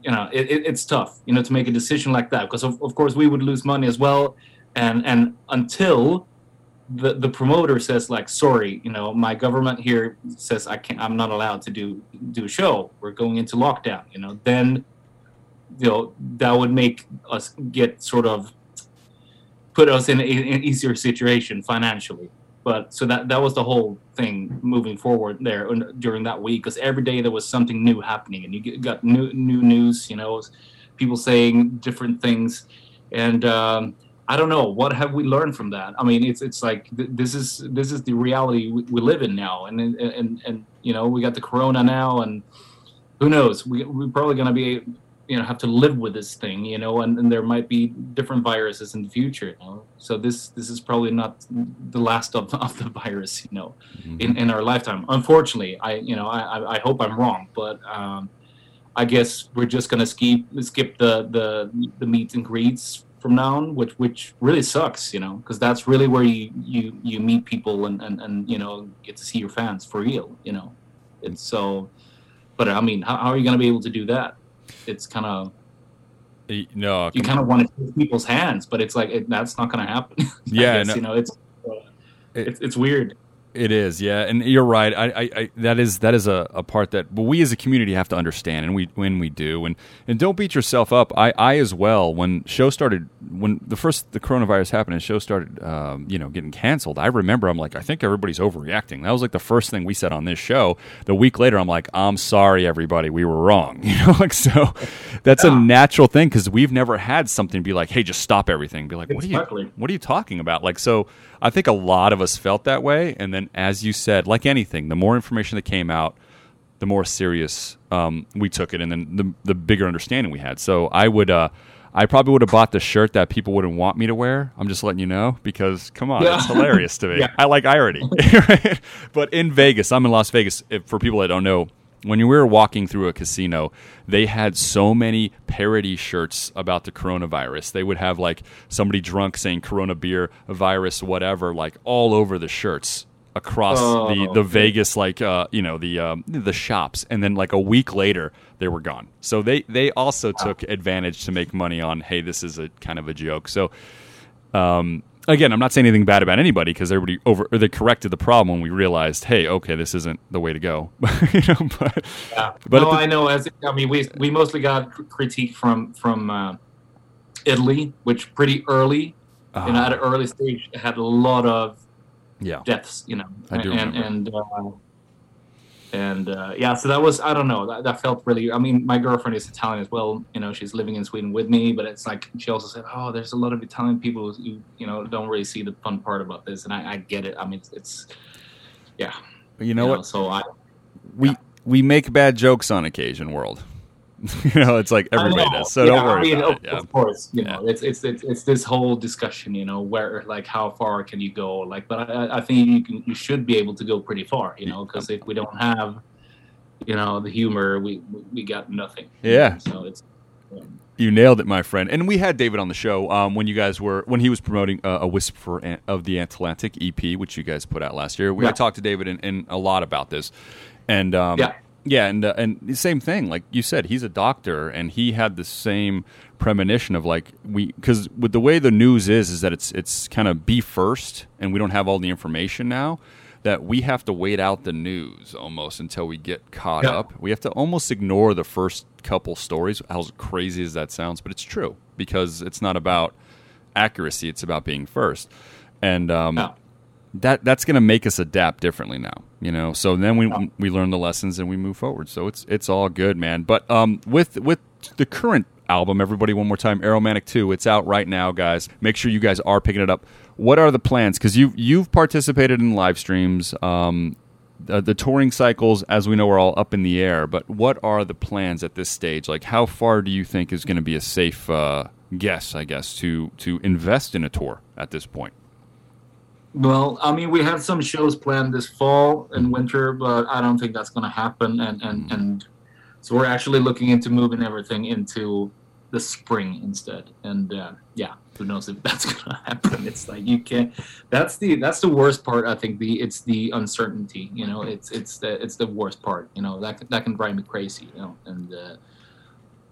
you know, it, it, it's tough, you know, to make a decision like that, because of, of course we would lose money as well. And and until the the promoter says like, sorry, you know, my government here says I can't, I'm not allowed to do do a show. We're going into lockdown, you know, then. You know, that would make us get sort of put us in an easier situation financially. But so that that was the whole thing moving forward there during that week, because every day there was something new happening, and you get, got new new news, you know, people saying different things, and um, I don't know, what have we learned from that? I mean, it's it's like th- this is this is the reality we, we live in now, and, and and and you know, we got the corona now, and who knows? We we're probably gonna be you know have to live with this thing, you know, and, and there might be different viruses in the future, you know? So this this is probably not the last of, of the virus, you know, mm-hmm. in, in our lifetime. Unfortunately, I you know I, I hope I'm wrong, but um, I guess we're just gonna skip skip the the the meet and greets from now on, which which really sucks, you know, because that's really where you you you meet people and, and and you know get to see your fans for real, you know, and so. But I mean, how, how are you gonna be able to do that? It's kind of no. You kind of want to take people's hands, but it's like it, that's not going to happen. Yeah, guess, no, you know, it's, uh, it, it's it's weird. It is, yeah, and you're right. I, I, I that is that is a, a part that, but we as a community have to understand, and we when we do, and, and don't beat yourself up. I, I as well. When show started, when the first the coronavirus happened, and show started, um, you know, getting canceled. I remember, I'm like, I think everybody's overreacting. That was like the first thing we said on this show. The week later, I'm like, I'm sorry, everybody, we were wrong. You know, like so, that's yeah. a natural thing because we've never had something be like, hey, just stop everything. Be like, what exactly. are you, what are you talking about? Like so, I think a lot of us felt that way, and then. As you said, like anything, the more information that came out, the more serious um, we took it, and then the, the bigger understanding we had. So I would, uh, I probably would have bought the shirt that people wouldn't want me to wear. I'm just letting you know because, come on, yeah. it's hilarious to me. Yeah. I like irony. But in Vegas, I'm in Las Vegas. If, for people that don't know, when we were walking through a casino, they had so many parody shirts about the coronavirus. They would have like somebody drunk saying "Corona beer, virus, whatever," like all over the shirts. Across oh, the, the Vegas, like, uh, you know, the um, the shops. And then like a week later, they were gone. So they, they also wow. took advantage to make money on, hey, this is a kind of a joke. So, um, again, I'm not saying anything bad about anybody because everybody over or they corrected the problem when we realized, hey, okay, this isn't the way to go. you know, but, yeah. but no, the, I know. As I mean, we we mostly got critique from, from uh, Italy, which pretty early, uh, you know, at an early stage, had a lot of Yeah, deaths, you know, I do and and uh, and uh, yeah. So that was I don't know. That, that felt really. I mean, my girlfriend is Italian as well. You know, she's living in Sweden with me, but it's like she also said, "Oh, there's a lot of Italian people who you know don't really see the fun part about this," and I, I get it. I mean, it's, it's yeah. You know you what? Know, so I we yeah. we make bad jokes on occasion, world. you know, it's like everybody does. So yeah, don't worry. I mean, about of, it. Yeah. of course, you know, yeah. it's, it's it's it's this whole discussion, you know, where like how far can you go? Like, but I, I think you can, you should be able to go pretty far, you know, because if we don't have, you know, the humor, we we got nothing. Yeah. So it's. Um, You nailed it, my friend. And we had David on the show um, when you guys were when he was promoting uh, a Whisper An- of the Atlantic E P, which you guys put out last year. We yeah. I talked to David and, and a lot about this, and um, yeah. Yeah, and uh, and the same thing, like you said, he's a doctor, and he had the same premonition of like we because with the way the news is, is that it's it's kind of be first, and we don't have all the information now that we have to wait out the news almost until we get caught yeah. up. We have to almost ignore the first couple stories. How crazy as that sounds, but it's true because it's not about accuracy; it's about being first, and um, yeah. that that's going to make us adapt differently now. You know, so then we we learn the lessons and we move forward. So it's it's all good, man. But um, with with the current album, everybody, one more time, Aeromantic two, it's out right now, guys. Make sure you guys are picking it up. What are the plans? Because you you've participated in live streams. Um, the, the touring cycles, as we know, are all up in the air. But what are the plans at this stage? Like, how far do you think is going to be a safe uh, guess? I guess to to invest in a tour at this point. Well, I mean, we had some shows planned this fall and winter, but I don't think that's going to happen. And, and, and so we're actually looking into moving everything into the spring instead. And uh, yeah, who knows if that's going to happen? It's like you can't. That's the that's the worst part. I think the it's the uncertainty. You know, it's it's the it's the worst part. You know, that that can drive me crazy. You know, and uh,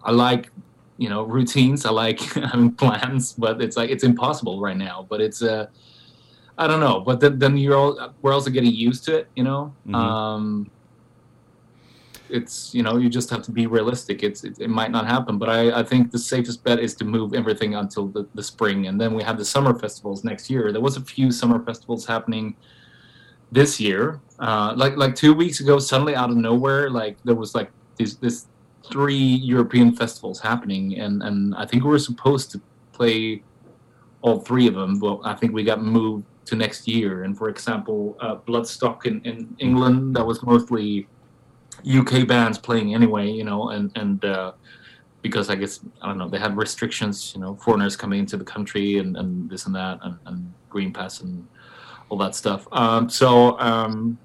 I like. You know, routines. I like having plans, but it's like it's impossible right now. But it's a uh, I don't know, but then, then you're all, we're also getting used to it, you know? Mm-hmm. Um, it's, you know, you just have to be realistic. It's it, it might not happen, but I, I think the safest bet is to move everything until the, the spring, and then we have the summer festivals next year. There was a few summer festivals happening this year, uh, like like two weeks ago. Suddenly, out of nowhere, like there was like these this three European festivals happening, and and I think we were supposed to play all three of them. Well, I think we got moved to next year. And for example, uh, Bloodstock in, in England, that was mostly U K bands playing anyway, you know, and, and uh, because I guess, I don't know, they had restrictions, you know, foreigners coming into the country and, and this and that, and, and Green Pass and all that stuff. Um, so um,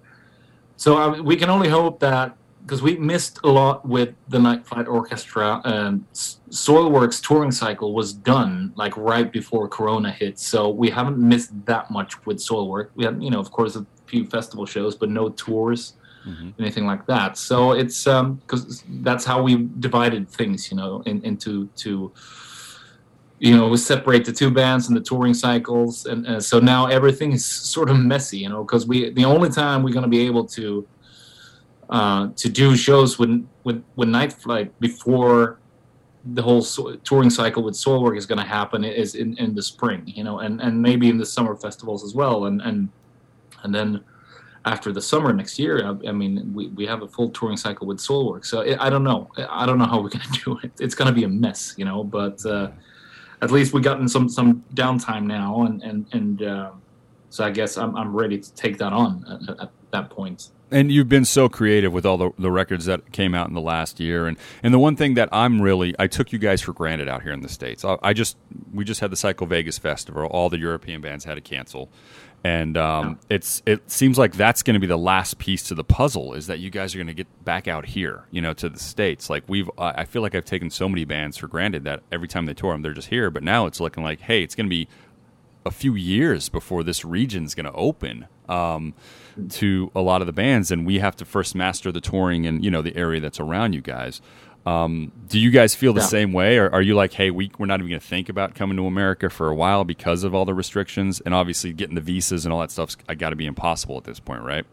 so I, we can only hope that, because we missed a lot with the Night Flight Orchestra, and Soilwork's touring cycle was done like right before Corona hit. So we haven't missed that much with Soilwork. We had, you know, of course, a few festival shows, but no tours, mm-hmm. anything like that. So it's um, because that's how we divided things, you know, in, into to, you know, we separate the two bands and the touring cycles, and, and so now everything is sort of messy, you know, because we the only time we're going to be able to. Uh, to do shows with, with, with Night Flight before the whole so- touring cycle with Soilwork is going to happen is in, in the spring, you know, and, and maybe in the summer festivals as well. And and, and then after the summer next year, I, I mean, we, we have a full touring cycle with Soilwork. So it, I don't know. I don't know how we're going to do it. It's going to be a mess, you know, but uh, at least we've gotten some, some downtime now. And, and, and uh, so I guess I'm, I'm ready to take that on at, at that point. And you've been so creative with all the, the records that came out in the last year. And, and the one thing that I'm really, I took you guys for granted out here in the States. I, I just, we just had the Psycho Vegas Festival. All the European bands had to cancel. And um, yeah. it's it seems like that's going to be the last piece to the puzzle, is that you guys are going to get back out here, you know, to the States. Like we've, I feel like I've taken so many bands for granted that every time they tour them, they're just here. But now it's looking like, hey, it's going to be a few years before this region's going to open um, to a lot of the bands, and we have to first master the touring and, you know, the area that's around you guys. Um, do you guys feel the yeah. same way, or are you like, hey, we, we're not even going to think about coming to America for a while because of all the restrictions, and obviously getting the visas and all that stuff's got to be impossible at this point, right?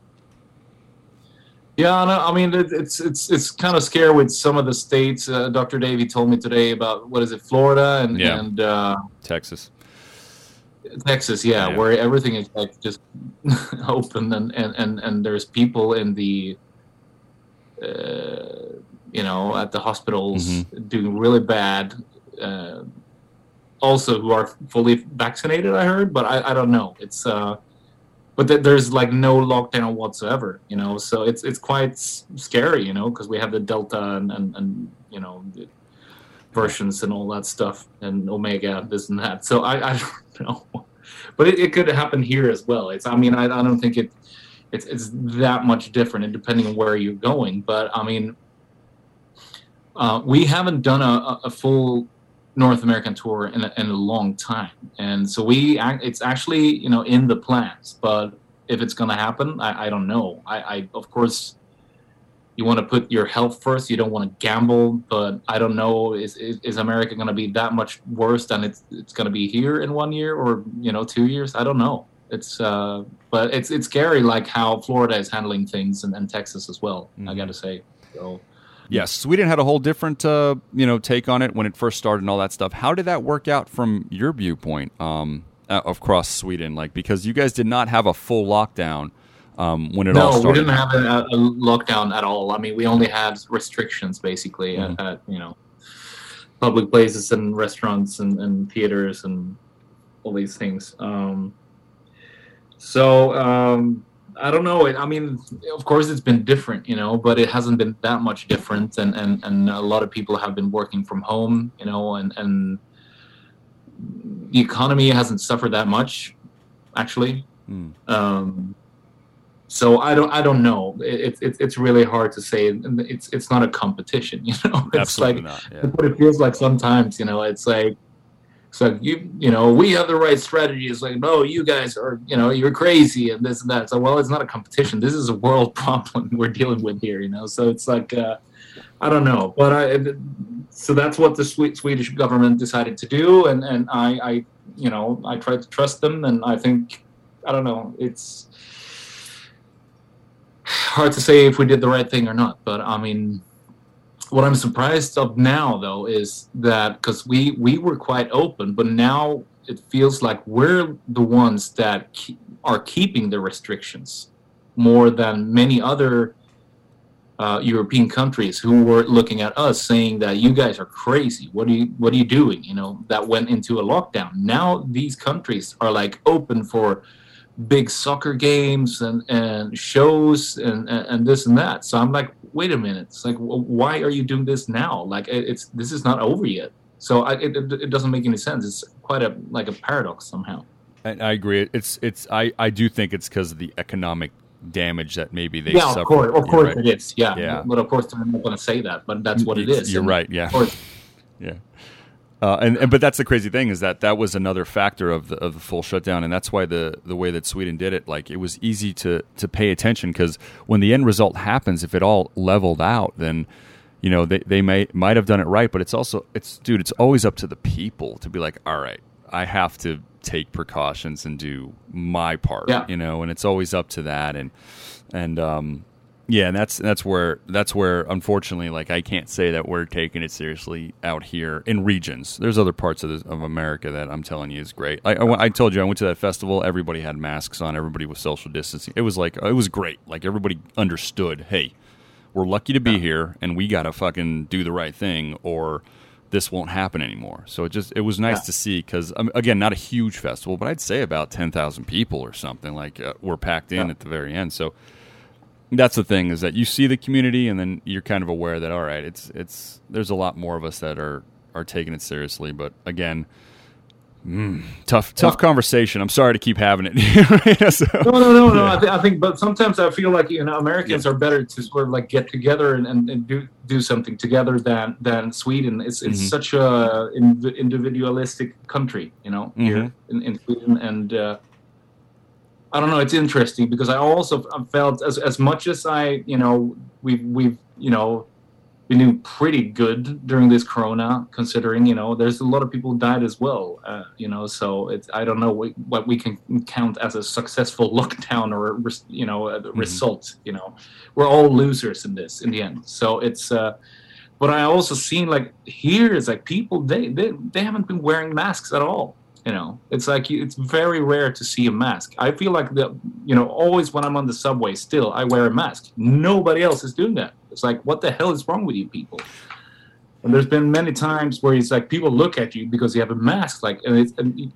Yeah, no, I mean, it, it's it's it's kind of scary with some of the states. Uh, Doctor Davey told me today about, what is it, Florida and, yeah. and uh, Texas. Texas, yeah, yeah, where everything is like just open, and, and, and, and there's people in the, uh, you know, at the hospitals mm-hmm. doing really bad, uh, also who are fully vaccinated, I heard, but I, I don't know. It's, uh, but th- there's like no lockdown whatsoever, you know, so it's it's quite scary, you know, because we have the Delta and, and, and you know, versions and all that stuff, and Omega, this and that. So I, I don't know, but it, it could happen here as well. It's, I mean, I, I don't think it, it's it's that much different, depending on where you're going. But I mean, uh, we haven't done a, a full North American tour in a, in a long time, and so we, it's actually, you know, in the plans. But if it's going to happen, I, I don't know. I, I of course. You want to put your health first. You don't want to gamble, but I don't know. Is is, is America going to be that much worse than it's it's going to be here in one year or, you know, two years? I don't know. It's uh, but it's it's scary, like how Florida is handling things, and, and Texas as well. Mm-hmm. I got to say. So. Yeah, Sweden had a whole different uh, you know take on it when it first started and all that stuff. How did that work out from your viewpoint um, across Sweden? Like, because you guys did not have a full lockdown. Um, when it no, all started. We didn't have a, a lockdown at all. I mean, we only had restrictions basically mm-hmm. at, at, you know, public places and restaurants and, and theaters and all these things. Um, so um, I don't know. It, I mean, of course it's been different, you know, but it hasn't been that much different. And, and, and a lot of people have been working from home, you know, and, and the economy hasn't suffered that much actually. Mm. Um, So I don't, I don't know. It's it, it's really hard to say. It's it's not a competition, you know. It's Absolutely like not, yeah. What it feels like sometimes, you know. It's like, it's like you, you know, we have the right strategy. It's like, no, you guys are, you know, you're crazy and this and that. So well, it's not a competition. This is a world problem we're dealing with here, you know. So it's like, uh, I don't know, but I. So that's what the Swedish government decided to do, and and I, I, you know, I tried to trust them, and I think, I don't know, it's. hard to say if we did the right thing or not, but I mean, what I'm surprised of now, though, is that because we, we were quite open, but now it feels like we're the ones that keep, are keeping the restrictions more than many other uh, European countries who were looking at us saying that you guys are crazy. What are you, what are you doing? You know, that went into a lockdown. Now these countries are like open for big soccer games and, and shows and, and, and this and that. So I'm like, wait a minute. It's like, why are you doing this now? Like, it's this is not over yet. So I, it, it doesn't make any sense. It's quite a like a paradox somehow. And I agree. It's it's I, I do think it's because of the economic damage that maybe they yeah, suffer. Of course, of course right. It is. Yeah. yeah, but of course I'm not going to say that. But that's what it is. You're and right. Yeah. yeah. Uh, and, and but that's the crazy thing is that that was another factor of the of the full shutdown, and that's why the, the way that Sweden did it, like it was easy to, to pay attention because when the end result happens, if it all leveled out, then you know they they may might have done it right, but it's also it's dude, it's always up to the people to be like, all right, I have to take precautions and do my part, yeah. you know, and it's always up to that, and and um yeah, and that's that's where that's where unfortunately, like I can't say that we're taking it seriously out here in regions. There's other parts of the, of America that I'm telling you is great. I, I I told you I went to that festival. Everybody had masks on. Everybody was social distancing. It was like it was great. Like everybody understood. Hey, we're lucky to be here, and we gotta fucking do the right thing, or this won't happen anymore. So it just it was nice yeah. to see because um, again, not a huge festival, but I'd say about ten thousand people or something. Like uh, were packed in yeah. at the very end. So. That's the thing is that you see the community and then you're kind of aware that all right, it's it's there's a lot more of us that are, are taking it seriously, but again, mm, tough tough yeah. conversation. I'm sorry to keep having it. you know, so, no, no, no, yeah. no. I, th- I think, but sometimes I feel like you know Americans yeah. are better to sort of like get together and, and, and do do something together than than Sweden. It's it's mm-hmm. such a in- individualistic country, you know, mm-hmm. here in, in Sweden and. Uh, I don't know. It's interesting because I also felt as as much as I, you know, we've we've you know, been doing pretty good during this Corona, considering you know, there's a lot of people who died as well, uh, you know. So it's I don't know what we can count as a successful lockdown or you know a mm-hmm. result. You know, we're all losers in this in the end. So it's. Uh, but I also seen like here is like people they, they they haven't been wearing masks at all. You know, it's like it's very rare to see a mask. I feel like the, you know, always when I'm on the subway, still I wear a mask. Nobody else is doing that. It's like, what the hell is wrong with you people? And there's been many times where it's like people look at you because you have a mask. Like, and it's and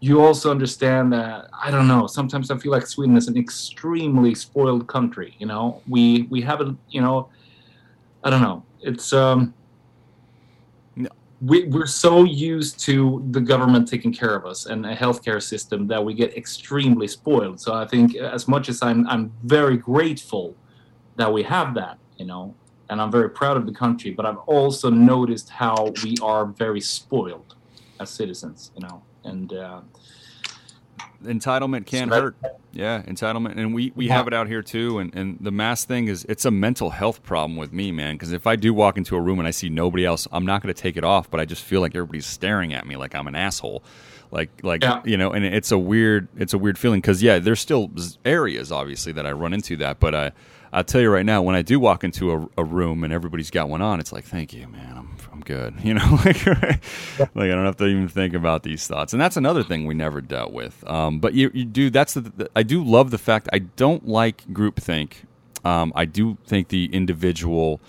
you also understand that I don't know. Sometimes I feel like Sweden is an extremely spoiled country. You know, we we haven't. You know, I don't know. It's um. We, we're so used to the government taking care of us and a healthcare system that we get extremely spoiled. So I think as much as I'm, I'm very grateful that we have that, you know, and I'm very proud of the country, but I've also noticed how we are very spoiled as citizens, you know, and uh, entitlement can hurt. Yeah, entitlement. And we, we yeah. have it out here, too. And, and the mask thing is it's a mental health problem with me, man, because if I do walk into a room and I see nobody else, I'm not going to take it off. But I just feel like everybody's staring at me like I'm an asshole. Like, like yeah. you know, and it's a weird it's a weird feeling because, yeah, there's still areas, obviously, that I run into that. But I, I'll tell you right now, when I do walk into a, a room and everybody's got one on, it's like, thank you, man. I'm I'm good. You know, like, like I don't have to even think about these thoughts. And that's another thing we never dealt with. Um, but you, you do. That's the, the I do love the fact I don't like groupthink. Um, I do think the individual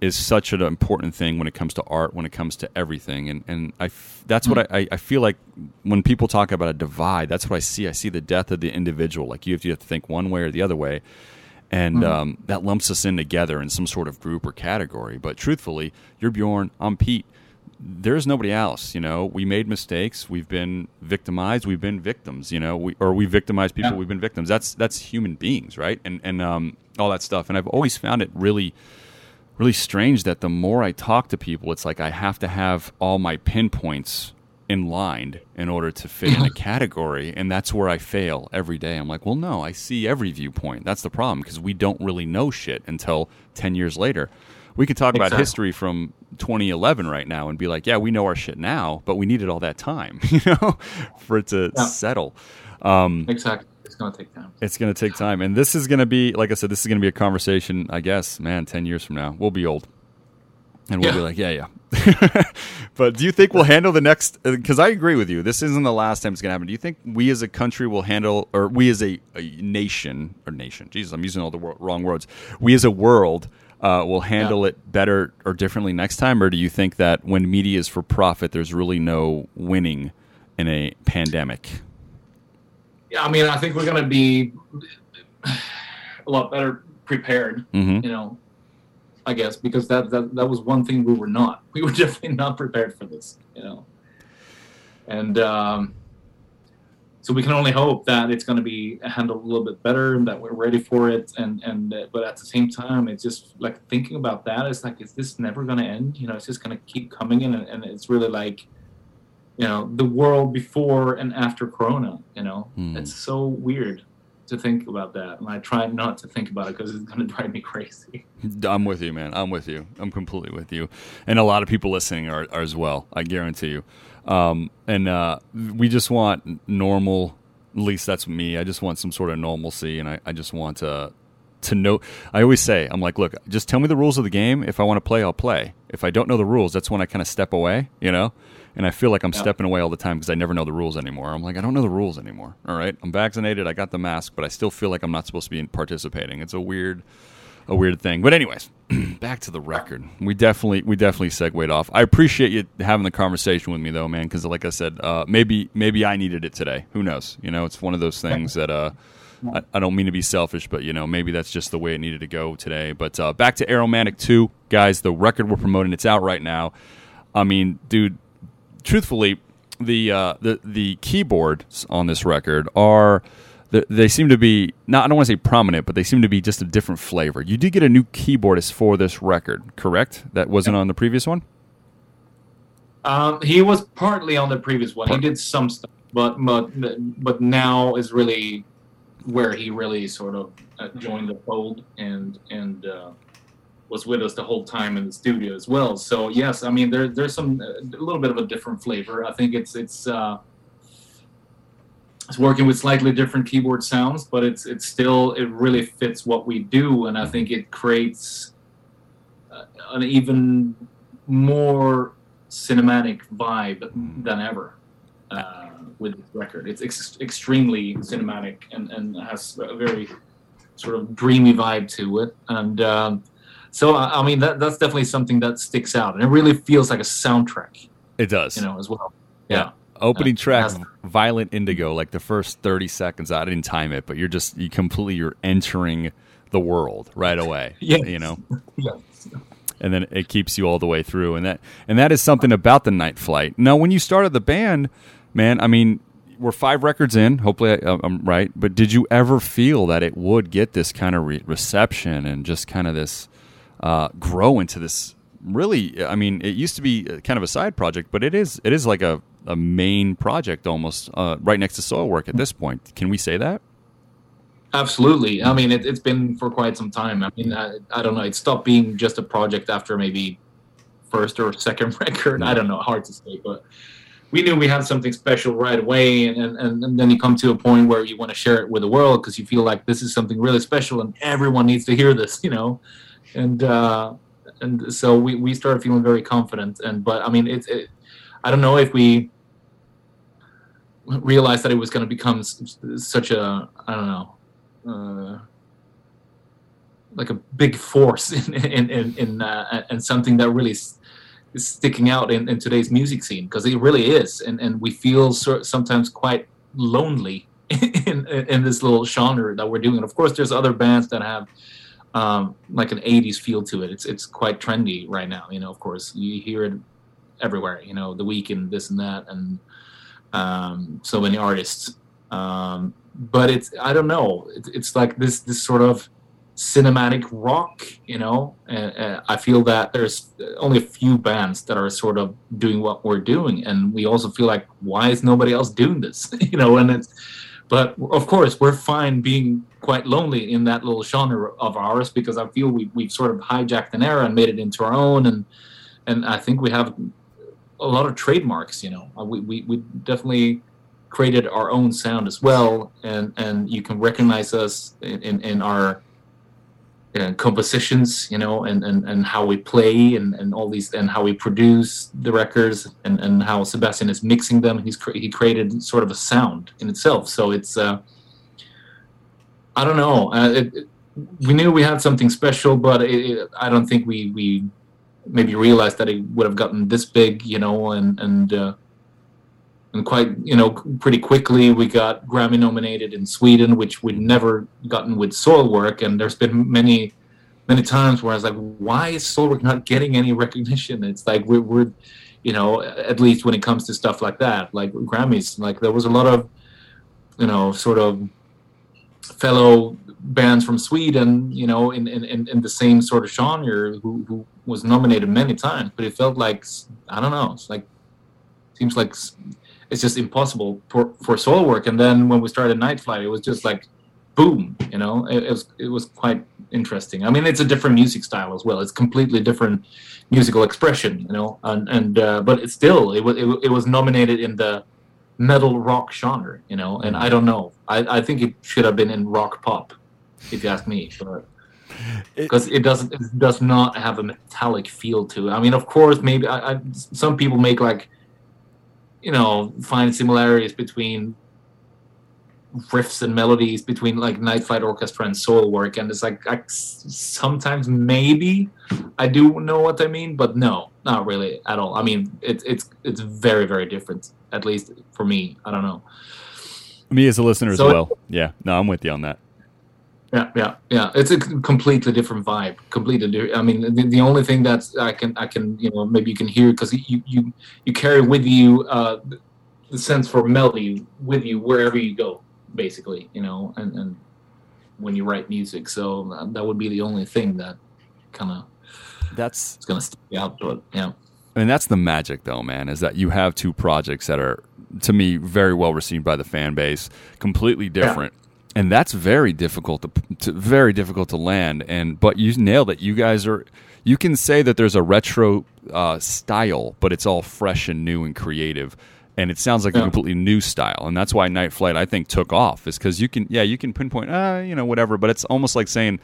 is such an important thing when it comes to art, when it comes to everything. And, and I f- that's mm-hmm. what I, I feel like when people talk about a divide, that's what I see. I see the death of the individual. Like you have to, you have to think one way or the other way. And mm-hmm. um, that lumps us in together in some sort of group or category. But truthfully, you're Bjorn, I'm Pete. There's nobody else, you know. We made mistakes. We've been victimized. We've been victims, you know. We or we victimize people. Yeah. We've been victims. That's that's human beings, right? And and um, all that stuff. And I've always found it really, really strange that the more I talk to people, it's like I have to have all my pinpoints in line in order to fit in a category, and that's where I fail every day. I'm like, well, no, I see every viewpoint. That's the problem because we don't really know shit until ten years later. We could talk exactly. about history from twenty eleven right now and be like, yeah, we know our shit now, but we needed all that time, you know, for it to yeah. settle. Um, exactly. going to take time. It's going to take time. And this is going to be, like I said, this is going to be a conversation, I guess, man, ten years from now. We'll be old. And we'll yeah. be like, yeah, yeah. But do you think we'll handle the next, because I agree with you, this isn't the last time it's going to happen. Do you think we as a country will handle, or we as a, a nation, or nation, Jesus, I'm using all the wor- wrong words. We as a world uh, will handle yeah. it better or differently next time? Or do you think that when media is for profit, there's really no winning in a pandemic? Yeah, I mean, I think we're going to be a lot better prepared, mm-hmm. you know. I guess, because that, that that was one thing we were not. We were definitely not prepared for this, you know. And um, so we can only hope that it's going to be handled a little bit better and that we're ready for it. And, and uh, but at the same time, it's just like thinking about that. It's like, is this never going to end? You know, it's just going to keep coming in. And, and it's really like, you know, the world before and after Corona, you know. Mm. It's so weird to think about that, and I try not to think about it because it's going to drive me crazy. I'm with you, man. I'm with you. I'm completely with you, and a lot of people listening are, are as well. I guarantee you. Um, and uh, we just want normal. At least that's me. I just want some sort of normalcy, and I, I just want to to know. I always say, I'm like, look, just tell me the rules of the game. If I want to play, I'll play. If I don't know the rules, that's when I kind of step away, you know. And I feel like I'm yeah. stepping away all the time because I never know the rules anymore. I'm like, I don't know the rules anymore. All right, I'm vaccinated. I got the mask, but I still feel like I'm not supposed to be participating. It's a weird, a weird thing. But anyways, back to the record. We definitely, we definitely segued off. I appreciate you having the conversation with me, though, man. Because like I said, uh, maybe, maybe I needed it today. Who knows? You know, it's one of those things that uh, I, I don't mean to be selfish, but you know, maybe that's just the way it needed to go today. But uh, back to Aeromantic two, guys. The record we're promoting, it's out right now. I mean, dude. Truthfully, the uh, the the keyboards on this record are the, they seem to be not I don't want to say prominent, but they seem to be just a different flavor. You did get a new keyboardist for this record, correct? That wasn't yeah. on the previous one. Um, he was partly on the previous one. Part- he did some stuff, but but but now is really where he really sort of joined the fold and and. Uh, was with us the whole time in the studio as well. So yes, I mean, there, there's some, a little bit of a different flavor. I think it's, it's, uh, it's working with slightly different keyboard sounds, but it's, it's still, it really fits what we do. And I think it creates uh, an even more cinematic vibe than ever uh, with this record. It's ex- extremely cinematic and, and has a very sort of dreamy vibe to it. And, um, So, I mean, that that's definitely something that sticks out. And it really feels like a soundtrack. It does. You know, as well. Yeah. yeah. Opening yeah. track, Violent Indigo, like the first thirty seconds. I didn't time it, but you're just, you completely, you're entering the world right away. Yeah. You know? Yeah. And then it keeps you all the way through. And that and that is something about the Night Flight. Now, when you started the band, man, I mean, we're five records in. Hopefully I, I'm right. But did you ever feel that it would get this kind of re- reception and just kind of this... Uh, grow into this really, I mean, it used to be kind of a side project, but it is it is like a, a main project almost, uh, right next to Soilwork at this point. Can we say that? Absolutely. I mean, it, it's been for quite some time. I mean, I, I don't know. It stopped being just a project after maybe first or second record. I don't know. Hard to say, but we knew we had something special right away. And, and, and then you come to a point where you want to share it with the world because you feel like this is something really special and everyone needs to hear this, you know? And uh, and so we, we started feeling very confident. And but I mean, it's it, I don't know if we realized that it was going to become such a I don't know uh, like a big force in in in, in uh, and something that really is sticking out in, in today's music scene, because it really is. And and we feel so, sometimes quite lonely in in this little genre that we're doing. And of course, there's other bands that have. Um, like an eighties feel to it. It's it's quite trendy right now, you know. Of course, you hear it everywhere, you know, The Weeknd, this and that, and um, so many artists. Um, but it's I don't know. It, it's like this this sort of cinematic rock, you know. And, and I feel that there's only a few bands that are sort of doing what we're doing, and we also feel like, why is nobody else doing this, you know? And it's. But, of course, we're fine being quite lonely in that little genre of ours, because I feel we, we've sort of hijacked an era and made it into our own. And and I think we have a lot of trademarks, you know. We we, we definitely created our own sound as well, and and you can recognize us in in, in our uh, compositions, you know, and, and, and how we play and, and all these, and how we produce the records, and, and how Sebastian is mixing them. He's cre- he created sort of a sound in itself. So it's uh, I don't know. Uh, it, it, we knew we had something special, but it, it, I don't think we we maybe realized that it would have gotten this big, you know, and and. Uh, And quite, you know, pretty quickly we got Grammy nominated in Sweden, which we'd never gotten with Soilwork. And there's been many, many times where I was like, why is Soilwork not getting any recognition? It's like we're, we're, you know, at least when it comes to stuff like that, like Grammys, like there was a lot of, you know, sort of fellow bands from Sweden, you know, in, in, in the same sort of genre who, who was nominated many times. But it felt like, I don't know, it's like, seems like... it's just impossible for, for Soilwork. And then when we started Night Flight, it was just like, boom, you know, it, it was it was quite interesting. I mean, it's a different music style as well. It's completely different musical expression, you know, and, and uh, but it's still, it was, it, it was nominated in the metal rock genre, you know, and I don't know. I, I think it should have been in rock pop, if you ask me, but... because it, it doesn't, it does not have a metallic feel to it. I mean, of course, maybe I, I, some people make like, you know, find similarities between riffs and melodies between like Night Flight Orchestra and Soilwork, and it's like I, sometimes maybe I do know what I mean, but no, not really at all. I mean, it's it's it's very very different, at least for me. I don't know. Me as a listener so as well. It, yeah, no, I'm with you on that. Yeah, yeah, yeah. It's a completely different vibe. Completely different. I mean, the, the only thing that's I can, I can, you know, maybe you can hear because you, you, you carry with you uh, the sense for melody with you wherever you go, basically, you know, and, and when you write music. So that would be the only thing that kind of that's it's gonna stick out. But yeah, I mean, that's the magic, though, man, is that you have two projects that are, to me, very well received by the fan base, completely different. Yeah. And that's very difficult to, to very difficult to land. And but you nailed it. You guys are. You can say that there's a retro uh, style, but it's all fresh and new and creative. And it sounds like yeah. a completely new style. And that's why Night Flight, I think, took off. Is because you can, yeah, you can pinpoint, ah, you know, whatever. But it's almost like saying,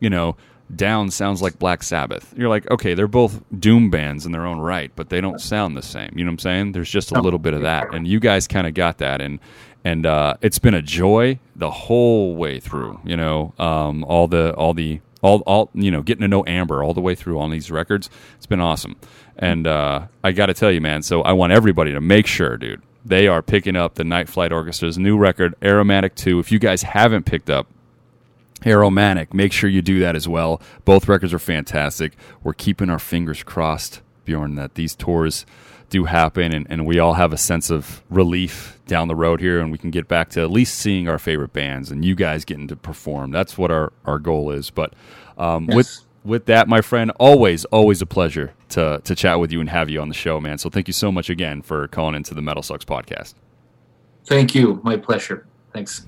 you know, Down sounds like Black Sabbath. You're like, okay, they're both doom bands in their own right, but they don't sound the same. You know what I'm saying? There's just a little bit of that. And you guys kind of got that. And. And uh, it's been a joy the whole way through, you know, um, all the, all the, all, all, you know, getting to know Amber all the way through on these records. It's been awesome. And uh, I got to tell you, man, so I want everybody to make sure, dude, they are picking up the Night Flight Orchestra's new record, Aeromantic two. If you guys haven't picked up Aeromantic, make sure you do that as well. Both records are fantastic. We're keeping our fingers crossed, Bjorn, that these tours do happen, and, and we all have a sense of relief down the road here, and we can get back to at least seeing our favorite bands and you guys getting to perform. That's what our, our goal is. But um, yes. with with that, my friend, always, always a pleasure to to chat with you and have you on the show, man. So thank you so much again for calling into the Metal Sucks podcast. Thank you. My pleasure. Thanks.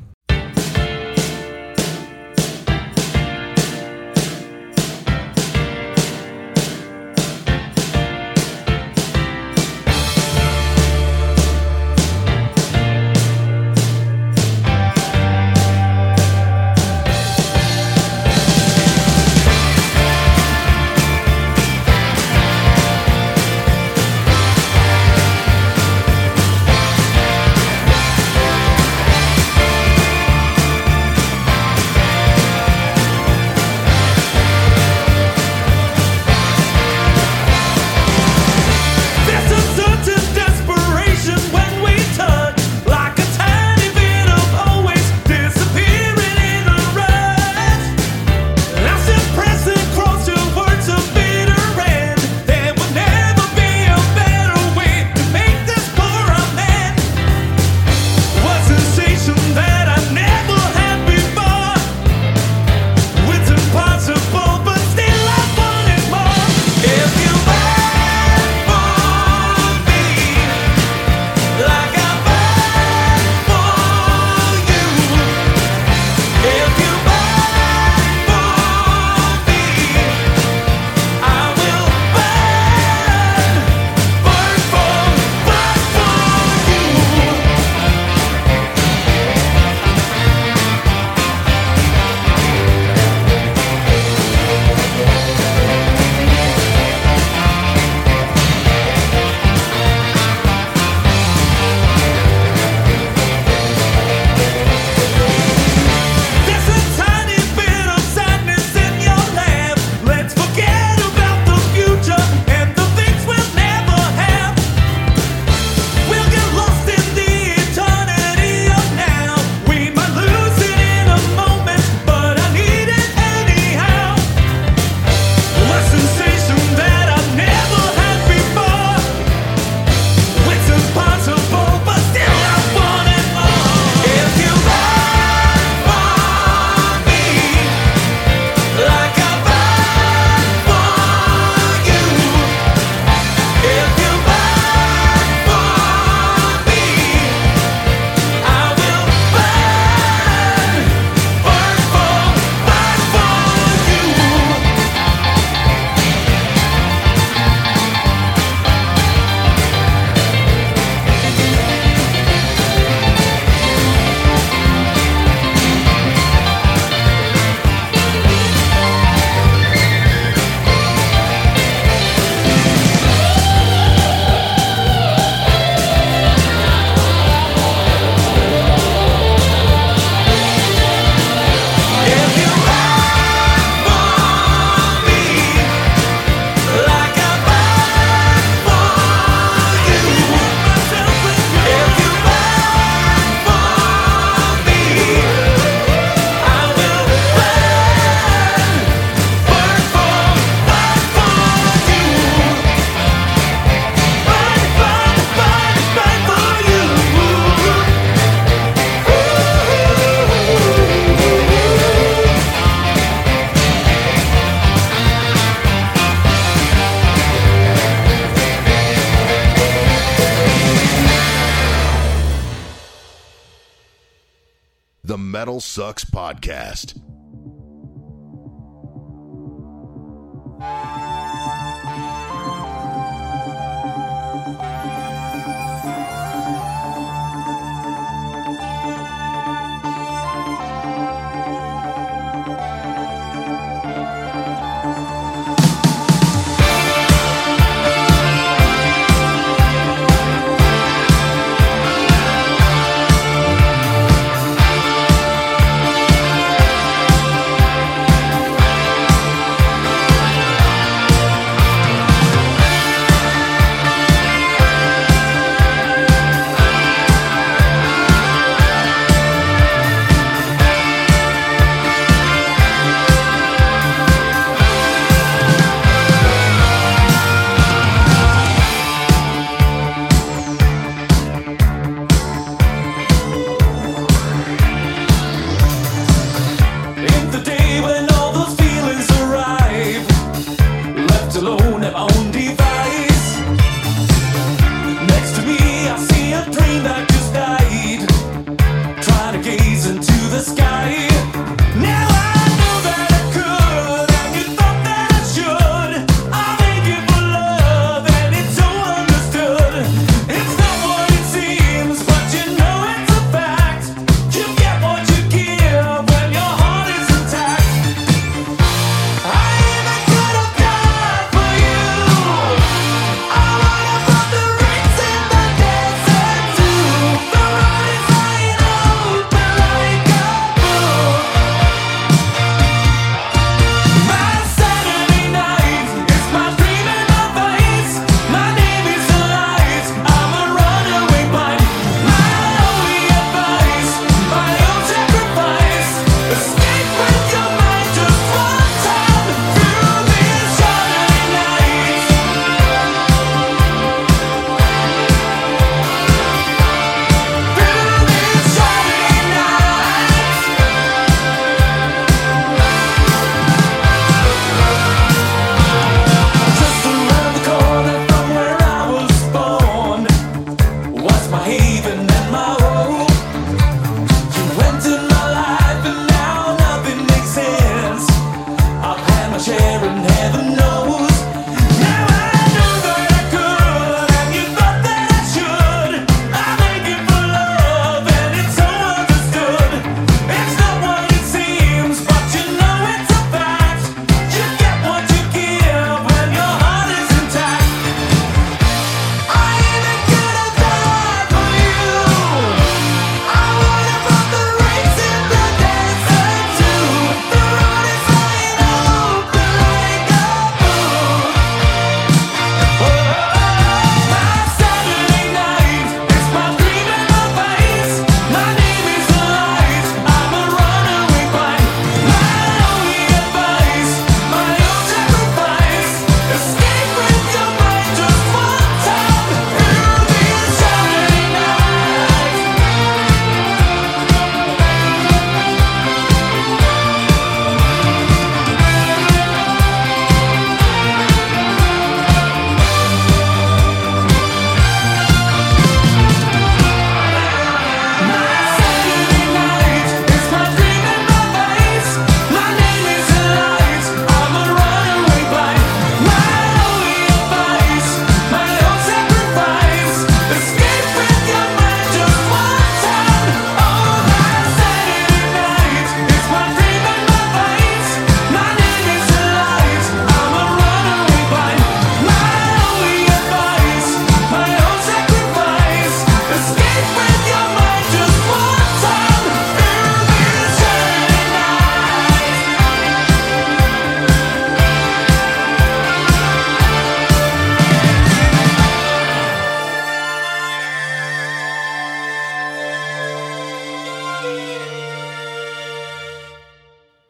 the Metal Sucks Podcast.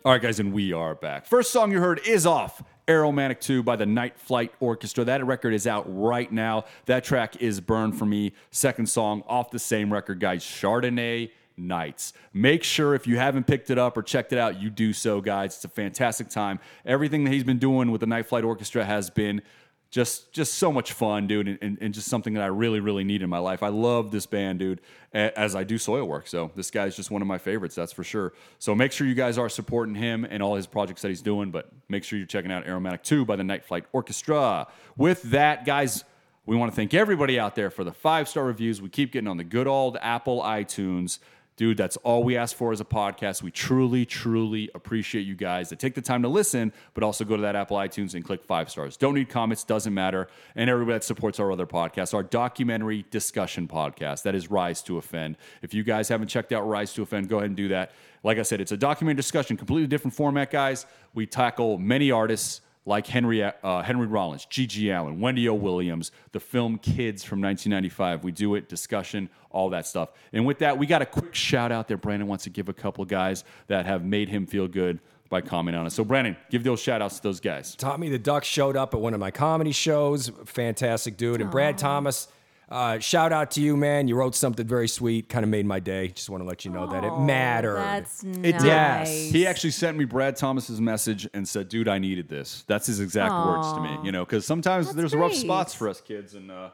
All right, guys, and we are back. First song you heard is off Aeromantic two by the Night Flight Orchestra. That record is out right now. That track is Burn For Me. Second song off the same record, guys, Chardonnay Nights. Make sure if you haven't picked it up or checked it out, you do so, guys. It's a fantastic time. Everything that he's been doing with the Night Flight Orchestra has been Just just so much fun, dude, and, and, and just something that I really, really need in my life. I love this band, dude, as I do soil work. So this guy's just one of my favorites, that's for sure. So make sure you guys are supporting him and all his projects that he's doing, but make sure you're checking out Aeromantic two by the Night Flight Orchestra. With that, guys, we want to thank everybody out there for the five-star reviews. We keep getting on the good old Apple iTunes. Dude, that's all we ask for as a podcast. We truly, truly appreciate you guys that take the time to listen, but also go to that Apple iTunes and click five stars. Don't need comments, doesn't matter. And everybody that supports our other podcasts, our documentary discussion podcast, that is Rise to Offend. If you guys haven't checked out Rise to Offend, go ahead and do that. Like I said, it's a documentary discussion, completely different format, guys. We tackle many artists like Henry uh, Henry Rollins, G G Allen, Wendy O. Williams, the film Kids from nineteen ninety-five. We do it, discussion, all that stuff. And with that, we got a quick shout out there. Brandon wants to give a couple guys that have made him feel good by commenting on us. So, Brandon, give those shout outs to those guys. Tommy the Duck showed up at one of my comedy shows. Fantastic dude. And Brad Aww. Thomas, uh, shout out to you, man. You wrote something very sweet. Kind of made my day. Just want to let you know Aww, that it mattered. That's nice. It did. Yes. He actually sent me Brad Thomas's message and said, dude, I needed this. That's his exact Aww. words to me. You know, because sometimes that's there's great. rough spots for us kids. And, uh,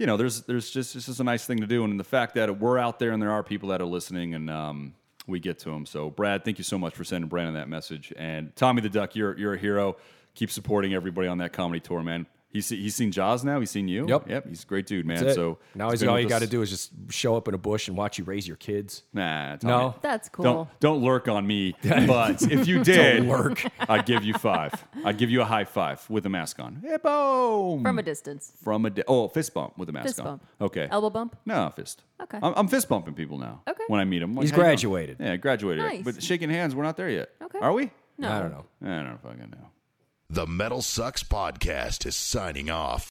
you know, there's there's just it's just a nice thing to do. And the fact that we're out there and there are people that are listening and um, we get to them. So, Brad, thank you so much for sending Brandon that message. And Tommy the Duck, you're you're a hero. Keep supporting everybody on that comedy tour, man. He's, he's seen Jaws now. He's seen you. Yep. Yep. He's a great dude, man. So now he's all you got to do is just show up in a bush and watch you raise your kids. Nah. Tommy, no. That's cool. Don't, don't lurk on me. But if you did, lurk, I'd give you five. I'd give you a high five with a mask on. Hey, boom. From a distance. From a di- Oh, fist bump with a mask fist on. Bump. Okay. Elbow bump? No, fist. Okay. I'm, I'm fist bumping people now. Okay. When I meet them. Like, he's graduated. Know. Yeah, graduated. Nice. But shaking hands, we're not there yet. Okay. Are we? No. I don't know. I don't fucking know. The Metal Sucks Podcast is signing off.